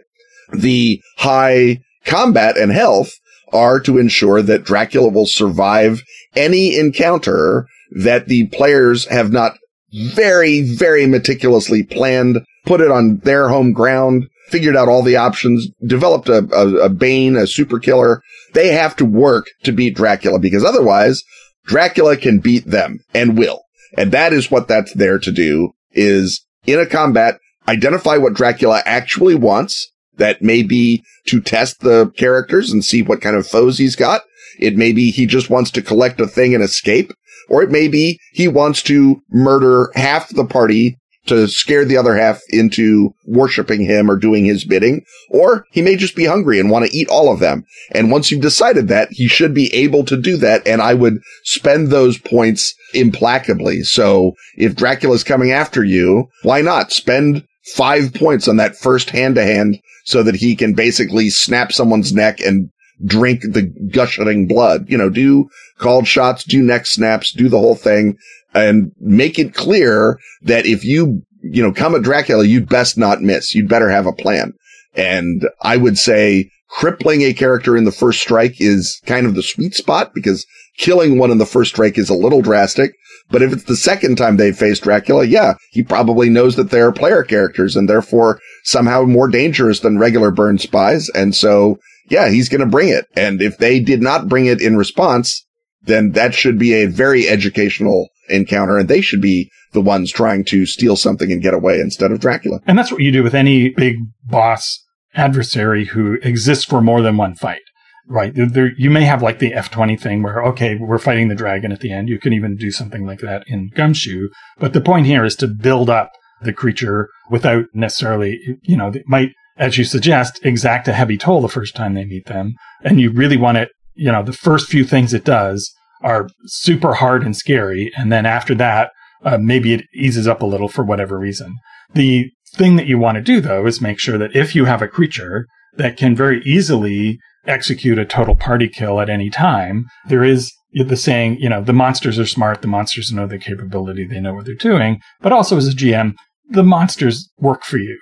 The high combat and health are to ensure that Dracula will survive any encounter that the players have not very, very meticulously planned, put it on their home ground, figured out all the options, developed a Bane, a super killer. They have to work to beat Dracula, because otherwise Dracula can beat them and will. And that is what that's there to do, is in a combat, identify what Dracula actually wants. That may be to test the characters and see what kind of foes he's got. It may be he just wants to collect a thing and escape. or it may be he wants to murder half the party to scare the other half into worshiping him or doing his bidding, or he may just be hungry and want to eat all of them. And once you've decided that, he should be able to do that, and I would spend those points implacably. So if Dracula's coming after you, why not spend 5 points on that first hand-to-hand so that he can basically snap someone's neck and drink the gushing blood? You know, do called shots, do neck snaps, do the whole thing, and make it clear that if you come at Dracula, you'd best not miss. You'd better have a plan. And I would say crippling a character in the first strike is kind of the sweet spot, because killing one in the first strike is a little drastic. But if it's the second time they face Dracula, yeah, he probably knows that they are player characters and therefore somehow more dangerous than regular burn spies. And so, yeah, he's going to bring it. And if they did not bring it in response, then that should be a very educational encounter, and they should be the ones trying to steal something and get away instead of Dracula. And that's what you do with any big boss adversary who exists for more than one fight, right? There, you may have like the F20 thing where, okay, we're fighting the dragon at the end. You can even do something like that in Gumshoe. But the point here is to build up the creature without necessarily, they might, as you suggest, exact a heavy toll the first time they meet them. And you really want it, the first few things it does are super hard and scary. And then after that, maybe it eases up a little for whatever reason. The thing that you want to do, though, is make sure that if you have a creature that can very easily execute a total party kill at any time, there is the saying, the monsters are smart, the monsters know their capability, they know what they're doing. But also as a GM, the monsters work for you.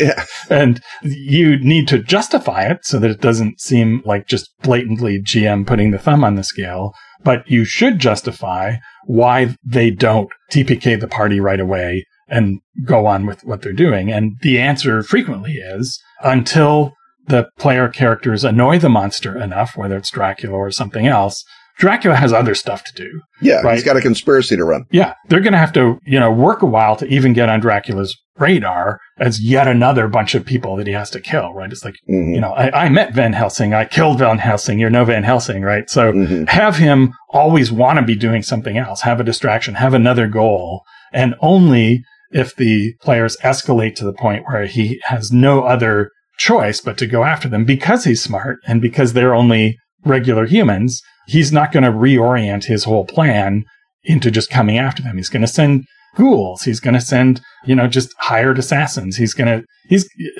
Yeah. And you need to justify it so that it doesn't seem like just blatantly GM putting the thumb on the scale, but you should justify why they don't TPK the party right away and go on with what they're doing. And the answer frequently is until the player characters annoy the monster enough, whether it's Dracula or something else, Dracula has other stuff to do. Yeah, right? He's got a conspiracy to run. Yeah, they're going to have to, work a while to even get on Dracula's radar as yet another bunch of people that he has to kill, right? It's like, I met Van Helsing, I killed Van Helsing, you're no Van Helsing, right? So have him always want to be doing something else, have a distraction, have another goal, and only if the players escalate to the point where he has no other choice but to go after them, because he's smart and because they're only regular humans, he's not going to reorient his whole plan into just coming after them. He's going to send ghouls. He's going to send, just hired assassins. He's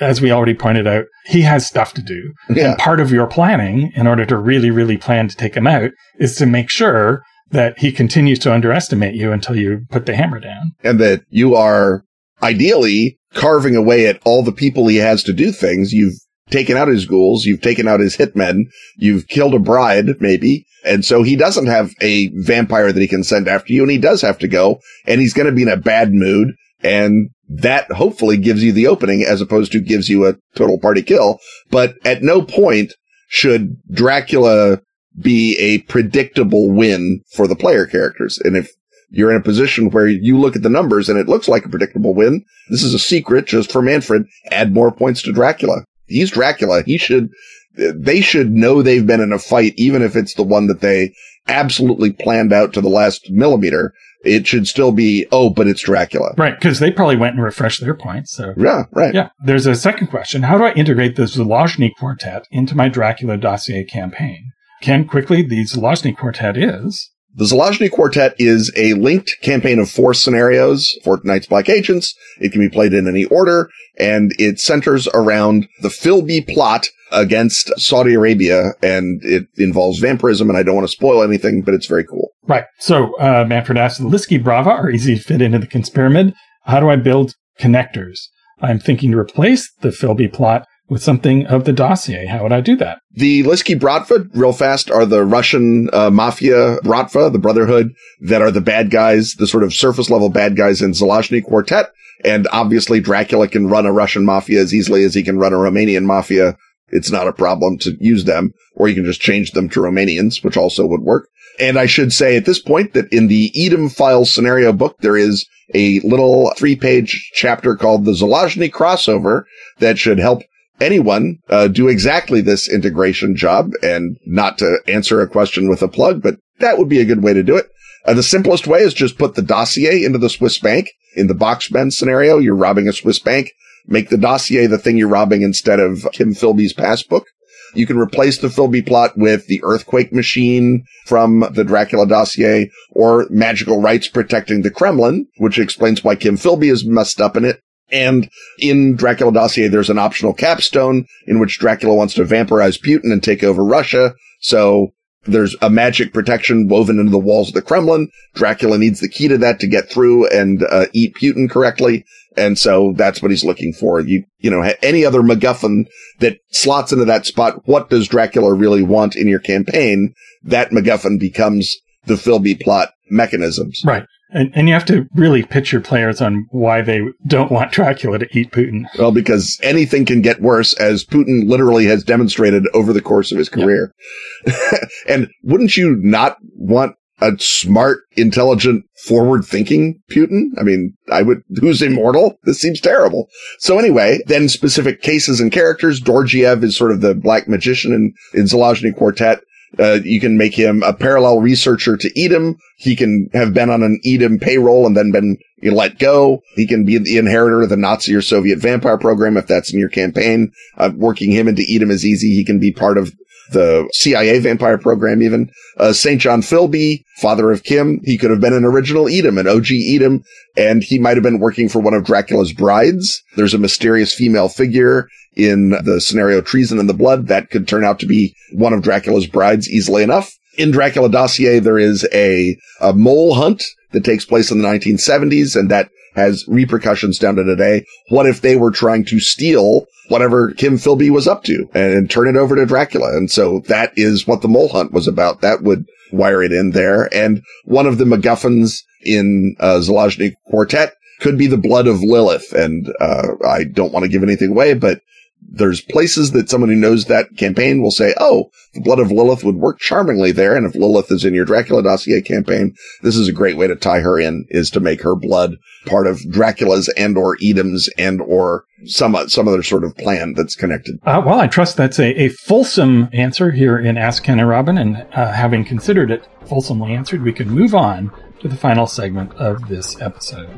as we already pointed out, he has stuff to do. Yeah. And part of your planning, in order to really, really plan to take him out, is to make sure that he continues to underestimate you until you put the hammer down. And that you are ideally carving away at all the people he has to do things. You've taken out his ghouls, you've taken out his hitmen, you've killed a bride, maybe, and so he doesn't have a vampire that he can send after you, and he does have to go, and he's going to be in a bad mood, and that hopefully gives you the opening as opposed to gives you a total party kill. But at no point should Dracula be a predictable win for the player characters, and if you're in a position where you look at the numbers and it looks like a predictable win, this is a secret just for Manfred, add more points to Dracula. He's Dracula. They should know they've been in a fight, even if it's the one that they absolutely planned out to the last millimeter. It should still be, but it's Dracula. Right, because they probably went and refreshed their points. So. Yeah, right. Yeah. There's a second question. How do I integrate the Zalozny Quartet into my Dracula dossier campaign? Ken, quickly, the Zalozny Quartet is... The Zalozny Quartet is a linked campaign of 4 scenarios for Knights Black Agents. It can be played in any order, and it centers around the Philby plot against Saudi Arabia, and it involves vampirism, and I don't want to spoil anything, but it's very cool. Right. So, Manfred asks, the Liski Brava are easy to fit into the Conspiramid. How do I build connectors? I'm thinking to replace the Philby plot with something of the dossier. How would I do that? The Liski Bratva, real fast, are the Russian mafia Bratva, the Brotherhood, that are the bad guys, the sort of surface-level bad guys in Zalozny Quartet. And obviously, Dracula can run a Russian mafia as easily as he can run a Romanian mafia. It's not a problem to use them, or you can just change them to Romanians, which also would work. And I should say at this point that in the Edom Files scenario book, there is a little 3-page chapter called the Zalozny Crossover that should help anyone do exactly this integration job, and not to answer a question with a plug, but that would be a good way to do it. The simplest way is just put the dossier into the Swiss bank. In the Boxmen scenario, you're robbing a Swiss bank. Make the dossier the thing you're robbing instead of Kim Philby's passbook. You can replace the Philby plot with the earthquake machine from the Dracula dossier or magical rights protecting the Kremlin, which explains why Kim Philby is messed up in it. And in Dracula dossier, there's an optional capstone in which Dracula wants to vampirize Putin and take over Russia. So there's a magic protection woven into the walls of the Kremlin. Dracula needs the key to that to get through and eat Putin correctly. And so that's what he's looking for. You know, any other MacGuffin that slots into that spot, what does Dracula really want in your campaign? That MacGuffin becomes the Philby plot mechanisms. Right. And you have to really pitch your players on why they don't want Dracula to eat Putin. Well, because anything can get worse, as Putin literally has demonstrated over the course of his career. Yep. And wouldn't you not want a smart, intelligent, forward-thinking Putin? I mean, I would, who's immortal? This seems terrible. So anyway, then specific cases and characters. Dorjiev is sort of the black magician in Zelazny Quartet. You can make him a parallel researcher to Edom. He can have been on an Edom payroll and then been let go. He can be the inheritor of the Nazi or Soviet vampire program if that's in your campaign. Working him into Edom is easy. He can be part of the CIA vampire program even. St. John Philby, father of Kim, he could have been an original Edom, an OG Edom, and he might have been working for one of Dracula's brides. There's a mysterious female figure in the scenario Treason in the Blood that could turn out to be one of Dracula's brides easily enough. In Dracula Dossier, there is a mole hunt that takes place in the 1970s, and that has repercussions down to today. What if they were trying to steal whatever Kim Philby was up to and turn it over to Dracula? And so that is what the mole hunt was about. That would wire it in there. And one of the MacGuffins in Zelazny Quartet could be the blood of Lilith. And I don't want to give anything away, but there's places that someone who knows that campaign will say, oh, the blood of Lilith would work charmingly there. And if Lilith is in your Dracula dossier campaign, this is a great way to tie her in, is to make her blood part of Dracula's and or Edom's and or some other sort of plan that's connected. Well, I trust that's a fulsome answer here in Ask Ken and Robin. And having considered it fulsomely answered, we can move on to the final segment of this episode.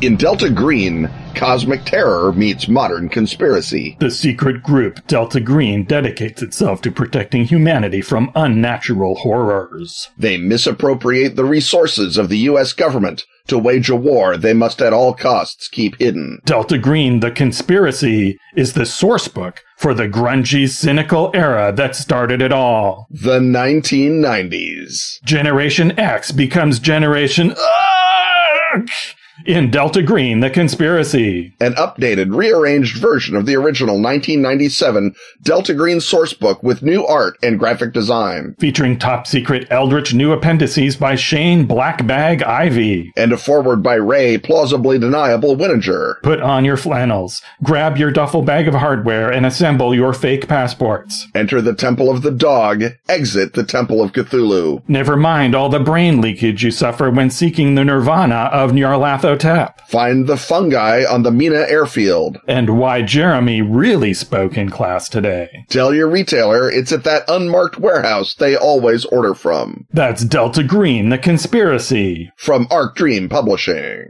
In Delta Green, cosmic terror meets modern conspiracy. The secret group Delta Green dedicates itself to protecting humanity from unnatural horrors. They misappropriate the resources of the U.S. government to wage a war they must at all costs keep hidden. Delta Green, the conspiracy, is the sourcebook for the grungy, cynical era that started it all. The 1990s. Generation X becomes Generation... in Delta Green, The Conspiracy. An updated, rearranged version of the original 1997 Delta Green sourcebook with new art and graphic design. Featuring top-secret Eldritch new appendices by Shane Blackbag Ivy. And a foreword by Ray Plausibly Deniable Wininger. Put on your flannels, grab your duffel bag of hardware, and assemble your fake passports. Enter the Temple of the Dog, exit the Temple of Cthulhu. Never mind all the brain leakage you suffer when seeking the nirvana of Nyarlathotep. Find the fungi on the Mina airfield. And why Jeremy really spoke in class today. Tell your retailer it's at that unmarked warehouse they always order from. That's Delta Green, The Conspiracy. From Arc Dream Publishing.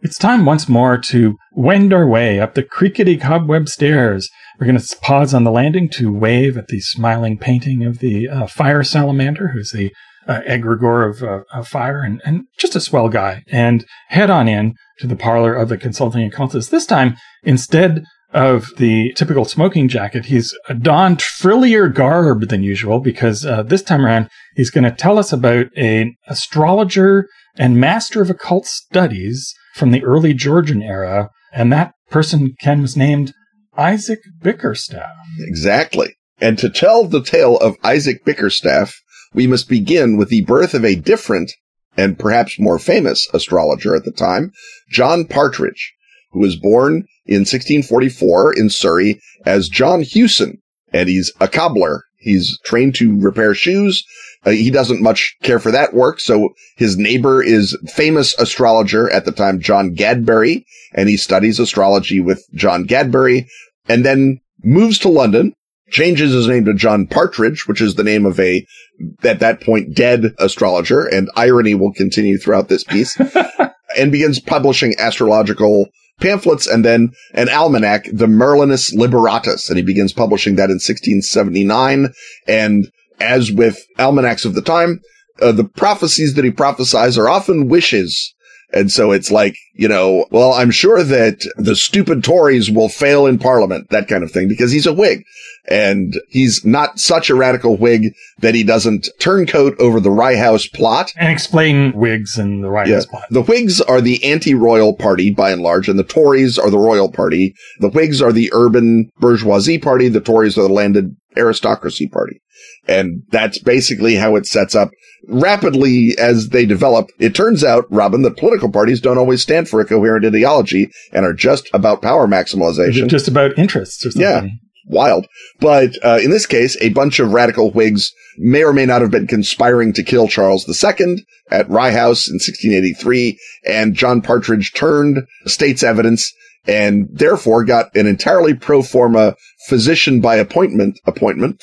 It's time once more to wend our way up the creaky cobweb stairs. We're going to pause on the landing to wave at the smiling painting of the fire salamander, who's the egregore of fire, and just a swell guy, and head on in to the parlor of the consulting occultist. This time, instead of the typical smoking jacket, he's donned frillier garb than usual, because this time around, he's going to tell us about an astrologer and master of occult studies from the early Georgian era, and that person, Ken, was named Isaac Bickerstaff. Exactly. And to tell the tale of Isaac Bickerstaff, we must begin with the birth of a different and perhaps more famous astrologer at the time, John Partridge, who was born in 1644 in Surrey as John Hewson, and he's a cobbler. He's trained to repair shoes. He doesn't much care for that work, so his neighbor is famous astrologer at the time, John Gadbury, and he studies astrology with John Gadbury, and then moves to London, changes his name to John Partridge, which is the name of a, at that point, dead astrologer, and irony will continue throughout this piece, and begins publishing astrological pamphlets and then an almanac, the Merlinus Liberatus, and he begins publishing that in 1679, and as with almanacs of the time, the prophecies that he prophesies are often wishes. And so it's like, you know, well, I'm sure that the stupid Tories will fail in Parliament, that kind of thing, because he's a Whig. And he's not such a radical Whig that he doesn't turncoat over the Rye House plot. And explain Whigs and the Rye House plot. The Whigs are the anti-royal party, by and large, and the Tories are the royal party. The Whigs are the urban bourgeoisie party. The Tories are the landed aristocracy party. And that's basically how it sets up. Rapidly, as they develop, it turns out, Robin, that political parties don't always stand for a coherent ideology and are just about power maximization. Just about interests or something. Yeah, wild. But in this case, a bunch of radical Whigs may or may not have been conspiring to kill Charles II at Rye House in 1683, and John Partridge turned state's evidence and therefore got an entirely pro forma physician by appointment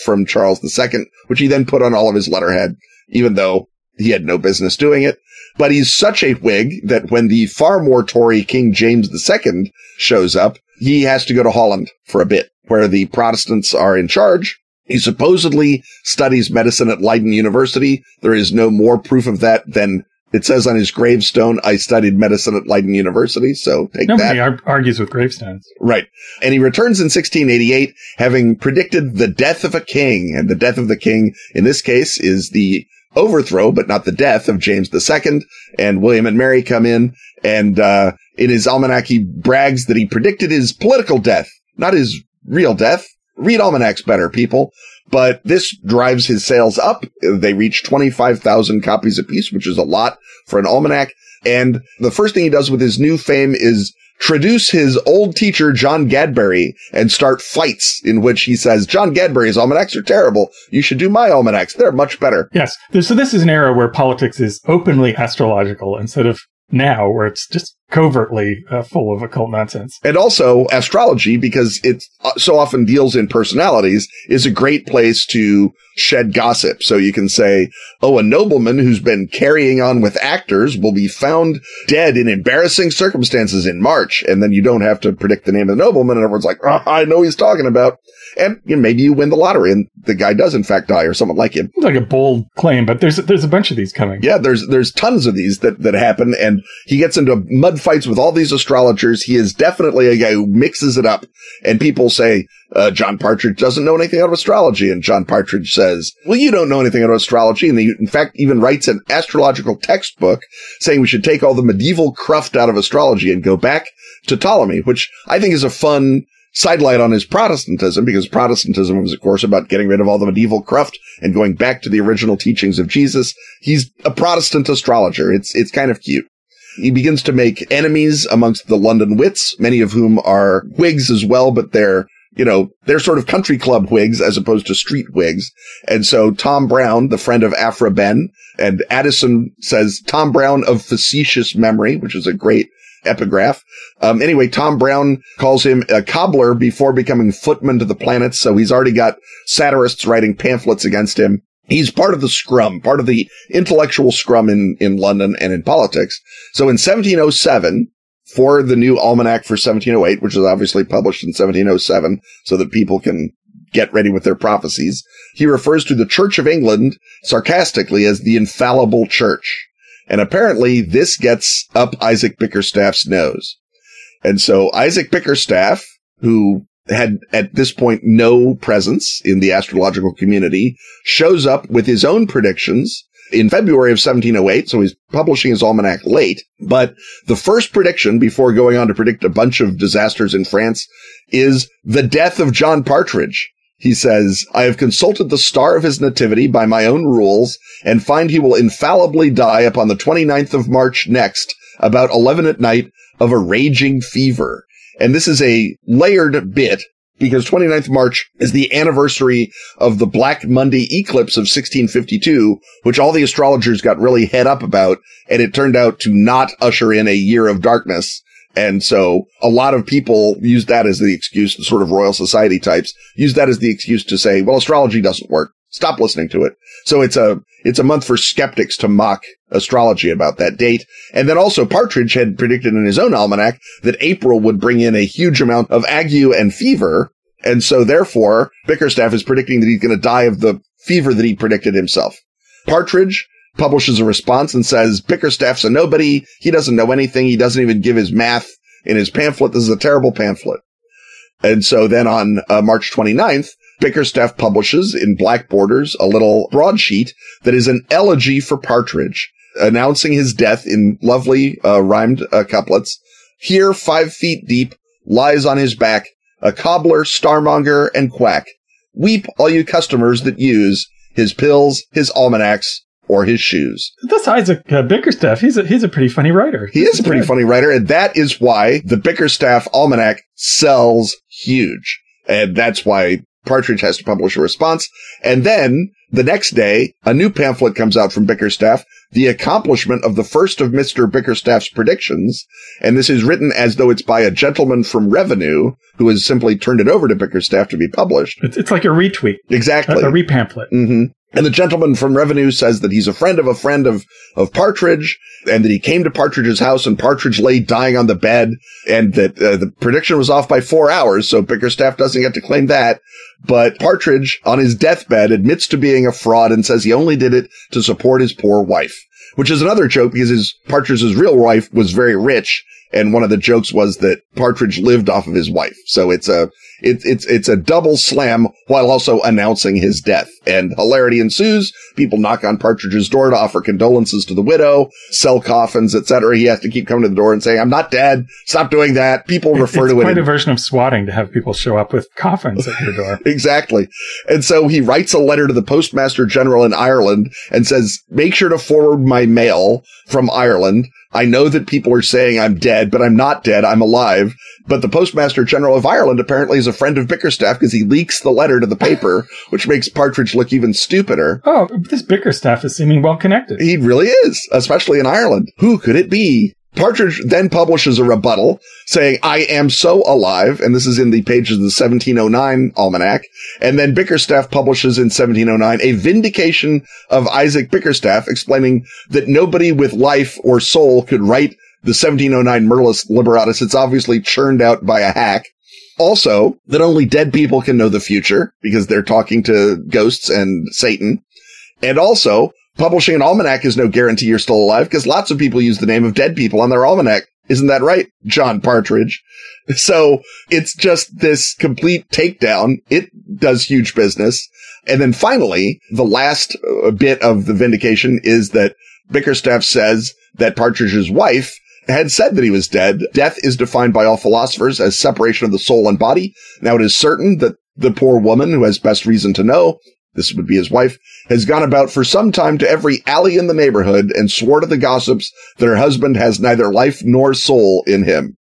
from Charles II, which he then put on all of his letterhead, even though he had no business doing it. But he's such a Whig that when the far more Tory King James II shows up, he has to go to Holland for a bit, where the Protestants are in charge. He supposedly studies medicine at Leiden University. There is no more proof of that than it says on his gravestone, I studied medicine at Leiden University, so take that. Nobody argues with gravestones. Right. And he returns in 1688, having predicted the death of a king. And the death of the king, in this case, is the overthrow, but not the death, of James II. And William and Mary come in, and in his almanac, he brags that he predicted his political death, not his real death. Read almanacs better, people. But this drives his sales up. They reach 25,000 copies apiece, which is a lot for an almanac. And the first thing he does with his new fame is traduce his old teacher, John Gadbury, and start fights in which he says, John Gadbury's almanacs are terrible. You should do my almanacs. They're much better. Yes. So this is an era where politics is openly astrological instead of now, where it's just covertly full of occult nonsense. And also astrology, because it so often deals in personalities, is a great place to shed gossip. So you can say, oh, a nobleman who's been carrying on with actors will be found dead in embarrassing circumstances in March. And then you don't have to predict the name of the nobleman. And everyone's like, oh, I know he's talking about. And you know, maybe you win the lottery and the guy does in fact die, or someone like him. Like a bold claim, but there's a bunch of these coming. Yeah, there's tons of these that happen. And he gets into mud fights with all these astrologers. He is definitely a guy who mixes it up. And people say, John Partridge doesn't know anything out of astrology. And John Partridge says, well, you don't know anything out of astrology. And he, in fact, even writes an astrological textbook saying we should take all the medieval cruft out of astrology and go back to Ptolemy, which I think is a fun sidelight on his Protestantism, because Protestantism was, of course, about getting rid of all the medieval cruft and going back to the original teachings of Jesus. He's a Protestant astrologer. It's kind of cute. He begins to make enemies amongst the London wits, many of whom are Whigs as well, but they're sort of country club Whigs as opposed to street Whigs. And so Tom Brown, the friend of Afra Ben, and Addison says Tom Brown of facetious memory, which is a great epigraph. Anyway, Tom Brown calls him a cobbler before becoming footman to the planets. So he's already got satirists writing pamphlets against him. He's part of the scrum, part of the intellectual scrum in London and in politics. So in 1707, for the new almanac for 1708, which is obviously published in 1707 so that people can get ready with their prophecies, he refers to the Church of England sarcastically as the infallible church. And apparently this gets up Isaac Bickerstaff's nose. And so Isaac Bickerstaff, who had at this point no presence in the astrological community, shows up with his own predictions in February of 1708. So he's publishing his almanac late. But the first prediction, before going on to predict a bunch of disasters in France, is the death of John Partridge. He says, I have consulted the star of his nativity by my own rules and find he will infallibly die upon the 29th of March next, about 11 at night, of a raging fever. And this is a layered bit because 29th March is the anniversary of the Black Monday eclipse of 1652, which all the astrologers got really head up about, and it turned out to not usher in a year of darkness. And so a lot of people use that as the excuse, sort of Royal Society types, use that as the excuse to say, well, astrology doesn't work. Stop listening to it. So it's a month for skeptics to mock astrology about that date. And then also Partridge had predicted in his own almanac that April would bring in a huge amount of ague and fever. And so therefore Bickerstaff is predicting that he's going to die of the fever that he predicted himself. Partridge publishes a response and says, Bickerstaff's a nobody. He doesn't know anything. He doesn't even give his math in his pamphlet. This is a terrible pamphlet. And so then on March 29th, Bickerstaff publishes in black borders a little broadsheet that is an elegy for Partridge, announcing his death in lovely rhymed couplets. Here, 5 feet deep, lies on his back, a cobbler, starmonger, and quack. Weep, all you customers that use his pills, his almanacs, or his shoes. That's Isaac Bickerstaff. He's a pretty funny writer. He is a pretty funny writer, and that is why the Bickerstaff almanac sells huge. And that's why Partridge has to publish a response. And then the next day, a new pamphlet comes out from Bickerstaff, the accomplishment of the first of Mr. Bickerstaff's predictions. And this is written as though it's by a gentleman from Revenue who has simply turned it over to Bickerstaff to be published. It's like a retweet. Exactly. A repamphlet. Mm-hmm. And the gentleman from Revenue says that he's a friend of Partridge, and that he came to Partridge's house and Partridge lay dying on the bed, and that the prediction was off by 4 hours. So Bickerstaff doesn't get to claim that. But Partridge on his deathbed admits to being a fraud and says he only did it to support his poor wife, which is another joke because Partridge's real wife was very rich. And one of the jokes was that Partridge lived off of his wife. So it's a double slam while also announcing his death. And hilarity ensues. People knock on Partridge's door to offer condolences to the widow, sell coffins, etc. He has to keep coming to the door and saying, I'm not dead. Stop doing that. People refer to it. It's quite a version of swatting to have people show up with coffins at your door. Exactly. And so he writes a letter to the Postmaster General in Ireland and says, make sure to forward my mail from Ireland. I know that people are saying I'm dead, but I'm not dead. I'm alive. But the Postmaster General of Ireland apparently is a friend of Bickerstaff because he leaks the letter to the paper, which makes Partridge look even stupider. Oh, this Bickerstaff is seeming well connected. He really is, especially in Ireland. Who could it be? Partridge then publishes a rebuttal saying, I am so alive. And this is in the pages of the 1709 almanac. And then Bickerstaff publishes in 1709 a vindication of Isaac Bickerstaff, explaining that nobody with life or soul could write the 1709 Merlis Liberatus. It's obviously churned out by a hack. Also, that only dead people can know the future because they're talking to ghosts and Satan. And also, publishing an almanac is no guarantee you're still alive because lots of people use the name of dead people on their almanac. Isn't that right, John Partridge? So it's just this complete takedown. It does huge business. And then finally, the last bit of the vindication is that Bickerstaff says that Partridge's wife had said that he was dead. Death is defined by all philosophers as separation of the soul and body. Now it is certain that the poor woman who has best reason to know, this would be his wife, has gone about for some time to every alley in the neighborhood and swore to the gossips that her husband has neither life nor soul in him.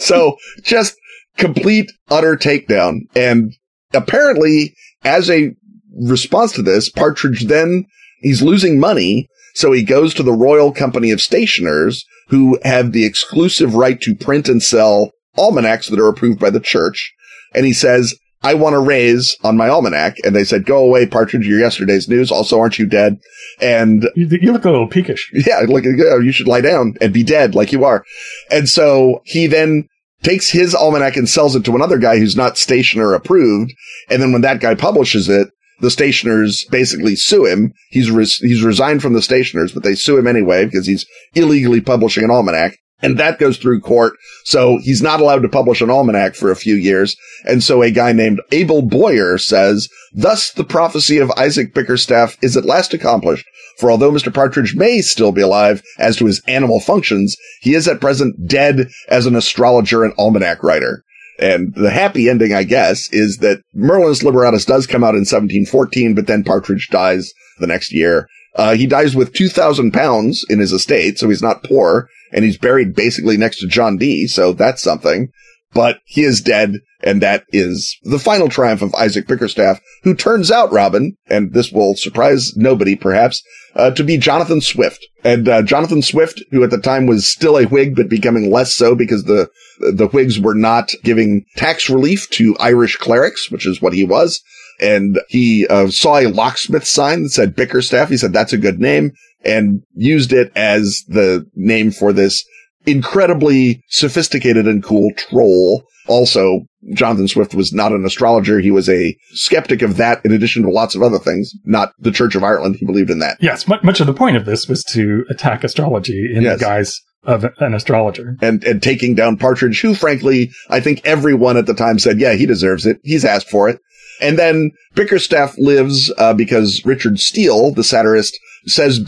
So just complete, utter takedown. And apparently, as a response to this, Partridge then, he's losing money, so he goes to the Royal Company of Stationers, who have the exclusive right to print and sell almanacs that are approved by the church. And he says, I want a raise on my almanac. And they said, go away, Partridge, you're yesterday's news. Also, aren't you dead? And you look a little peakish. Yeah, look, you should lie down and be dead like you are. And so he then takes his almanac and sells it to another guy who's not stationer approved. And then when that guy publishes it, the stationers basically sue him. He's resigned from the stationers, but they sue him anyway because he's illegally publishing an almanac. And that goes through court. So he's not allowed to publish an almanac for a few years. And so a guy named Abel Boyer says, thus the prophecy of Isaac Bickerstaff is at last accomplished. For although Mr. Partridge may still be alive as to his animal functions, he is at present dead as an astrologer and almanac writer. And the happy ending, I guess, is that Merlin's Liberatus does come out in 1714, but then Partridge dies the next year. He dies with 2,000 pounds in his estate, so he's not poor, and he's buried basically next to John Dee, so that's something. but he is dead, and that is the final triumph of Isaac Bickerstaff, who turns out, Robin, and this will surprise nobody perhaps, to be Jonathan Swift. And Jonathan Swift, who at the time was still a Whig, but becoming less so because the Whigs were not giving tax relief to Irish clerics, which is what he was. And he saw a locksmith sign that said Bickerstaff. He said, that's a good name, and used it as the name for this incredibly sophisticated and cool troll. Also, Jonathan Swift was not an astrologer. He was a skeptic of that, in addition to lots of other things, not the Church of Ireland. He believed in that. Yes, much of the point of this was to attack astrology in the guise of an astrologer. And taking down Partridge, who, frankly, I think everyone at the time said, yeah, he deserves it. He's asked for it. And then Bickerstaff lives because Richard Steele, the satirist, says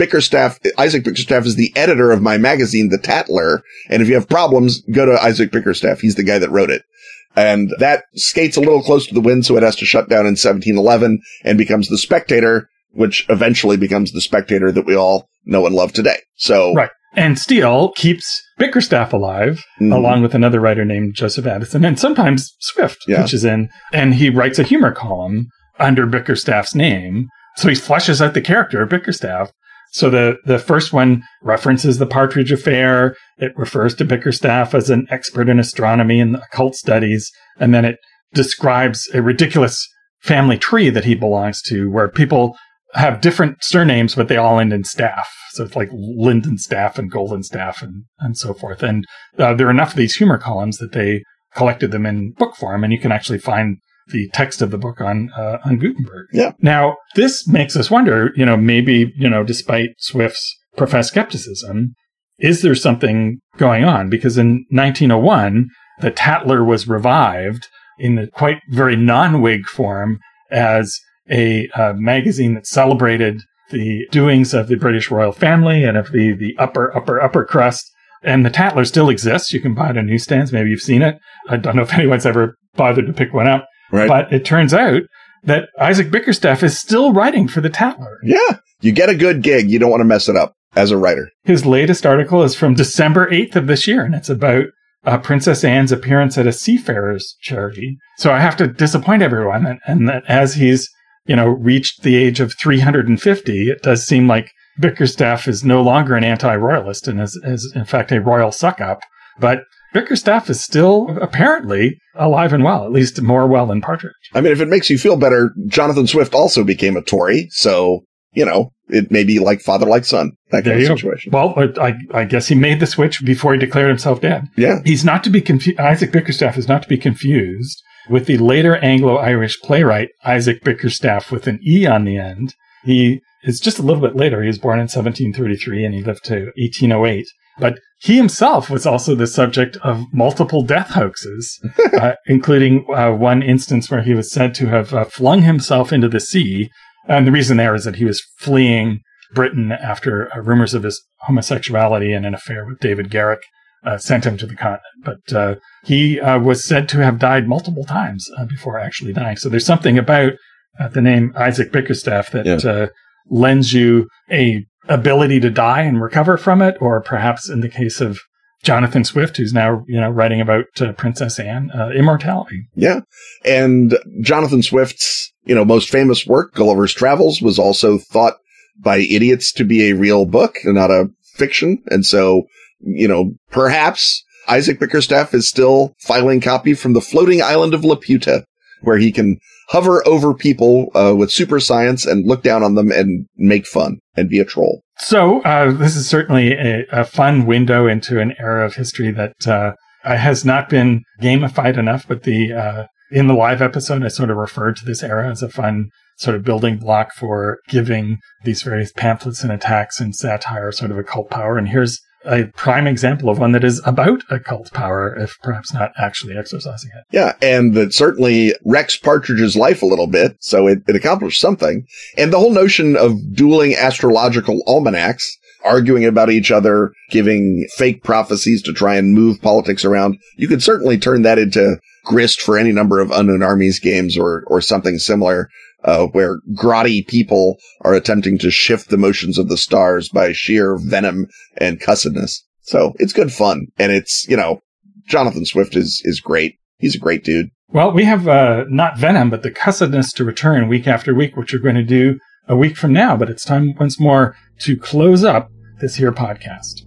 Isaac Bickerstaff is the editor of my magazine, The Tatler. And if you have problems, go to Isaac Bickerstaff. He's the guy that wrote it. And that skates a little close to the wind, so it has to shut down in 1711 and becomes The Spectator, which eventually becomes The Spectator that we all know and love today. So right. And Steele keeps Bickerstaff alive, along with another writer named Joseph Addison, and sometimes Swift pitches in, and he writes a humor column under Bickerstaff's name. So he fleshes out the character of Bickerstaff. So the first one references the Partridge Affair. It refers to Bickerstaff as an expert in astronomy and occult studies. And then it describes a ridiculous family tree that he belongs to, where people have different surnames, but they all end in staff. So it's like Lindenstaff and Goldenstaff and so forth. And there are enough of these humor columns that they collected them in book form, and you can actually find the text of the book on Gutenberg. Yeah. Now, this makes us wonder, maybe, despite Swift's professed skepticism, is there something going on? Because in 1901, the Tatler was revived in the quite very non-Whig form as a magazine that celebrated the doings of the British royal family and of the upper crust. And the Tatler still exists. You can buy it on newsstands. Maybe you've seen it. I don't know if anyone's ever bothered to pick one up. Right. But it turns out that Isaac Bickerstaff is still writing for the Tatler. Yeah. You get a good gig. You don't want to mess it up as a writer. His latest article is from December 8th of this year, and it's about Princess Anne's appearance at a seafarer's charity. So I have to disappoint everyone. And that as he's reached the age of 350, it does seem like Bickerstaff is no longer an anti-royalist and is in fact, a royal suck-up. But Bickerstaff is still apparently alive and well, at least more well than Partridge. I mean, if it makes you feel better, Jonathan Swift also became a Tory. So, it may be like father, like son, that kind of situation. Well, I guess he made the switch before he declared himself dead. Yeah. He's not to be confused. Isaac Bickerstaff is not to be confused with the later Anglo-Irish playwright, Isaac Bickerstaff, with an E on the end. He is just a little bit later. He was born in 1733 and he lived to 1808. But he himself was also the subject of multiple death hoaxes, including one instance where he was said to have flung himself into the sea. And the reason there is that he was fleeing Britain after rumors of his homosexuality and an affair with David Garrick sent him to the continent. But he was said to have died multiple times before actually dying. So there's something about the name Isaac Bickerstaff that lends you a ability to die and recover from it, or perhaps in the case of Jonathan Swift, who's now, writing about Princess Anne, immortality. Yeah. And Jonathan Swift's, most famous work, Gulliver's Travels, was also thought by idiots to be a real book and not a fiction. And so, perhaps Isaac Bickerstaff is still filing copy from the floating island of Laputa, where he can hover over people with super science and look down on them and make fun and be a troll. So this is certainly a fun window into an era of history that has not been gamified enough, but in the live episode, I sort of referred to this era as a fun sort of building block for giving these various pamphlets and attacks and satire sort of occult power. And here's a prime example of one that is about occult power, if perhaps not actually exercising it. Yeah, and that certainly wrecks Partridge's life a little bit, so it accomplished something. And the whole notion of dueling astrological almanacs, arguing about each other, giving fake prophecies to try and move politics around, you could certainly turn that into grist for any number of Unknown Armies games or something similar, where grotty people are attempting to shift the motions of the stars by sheer venom and cussedness. So it's good fun. And it's, Jonathan Swift is great. He's a great dude. Well, we have not Venom, but the cussedness to return week after week, which we're going to do a week from now. But it's time once more to close up this here podcast.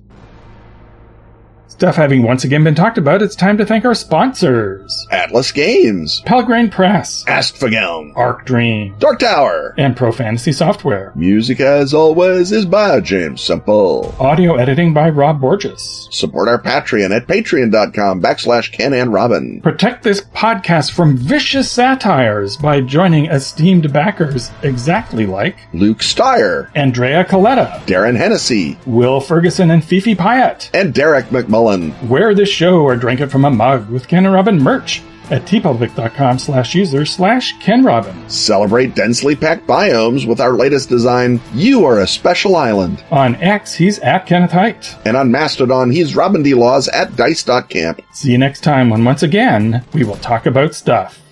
Stuff having once again been talked about, it's time to thank our sponsors. Atlas Games, Pelgrane Press, Astfagelm, Arc Dream, Dark Tower, and Pro Fantasy Software. Music, as always, is by James Semple. Audio editing by Rob Borges. Support our Patreon at patreon.com/Ken and Robin. Protect this podcast from vicious satires by joining esteemed backers exactly like Luke Steyer, Andrea Coletta, Darren Hennessy, Will Ferguson and Fifi Pyatt, and Derek McMullen. Wear this show or drink it from a mug with Ken and Robin merch at tpublic.com/user/Ken Robin. Celebrate densely packed biomes with our latest design, You Are a Special Island. On X, he's at Kenneth Hite. And on Mastodon, he's Robin D. Laws at dice.camp. See you next time when once again, we will talk about stuff.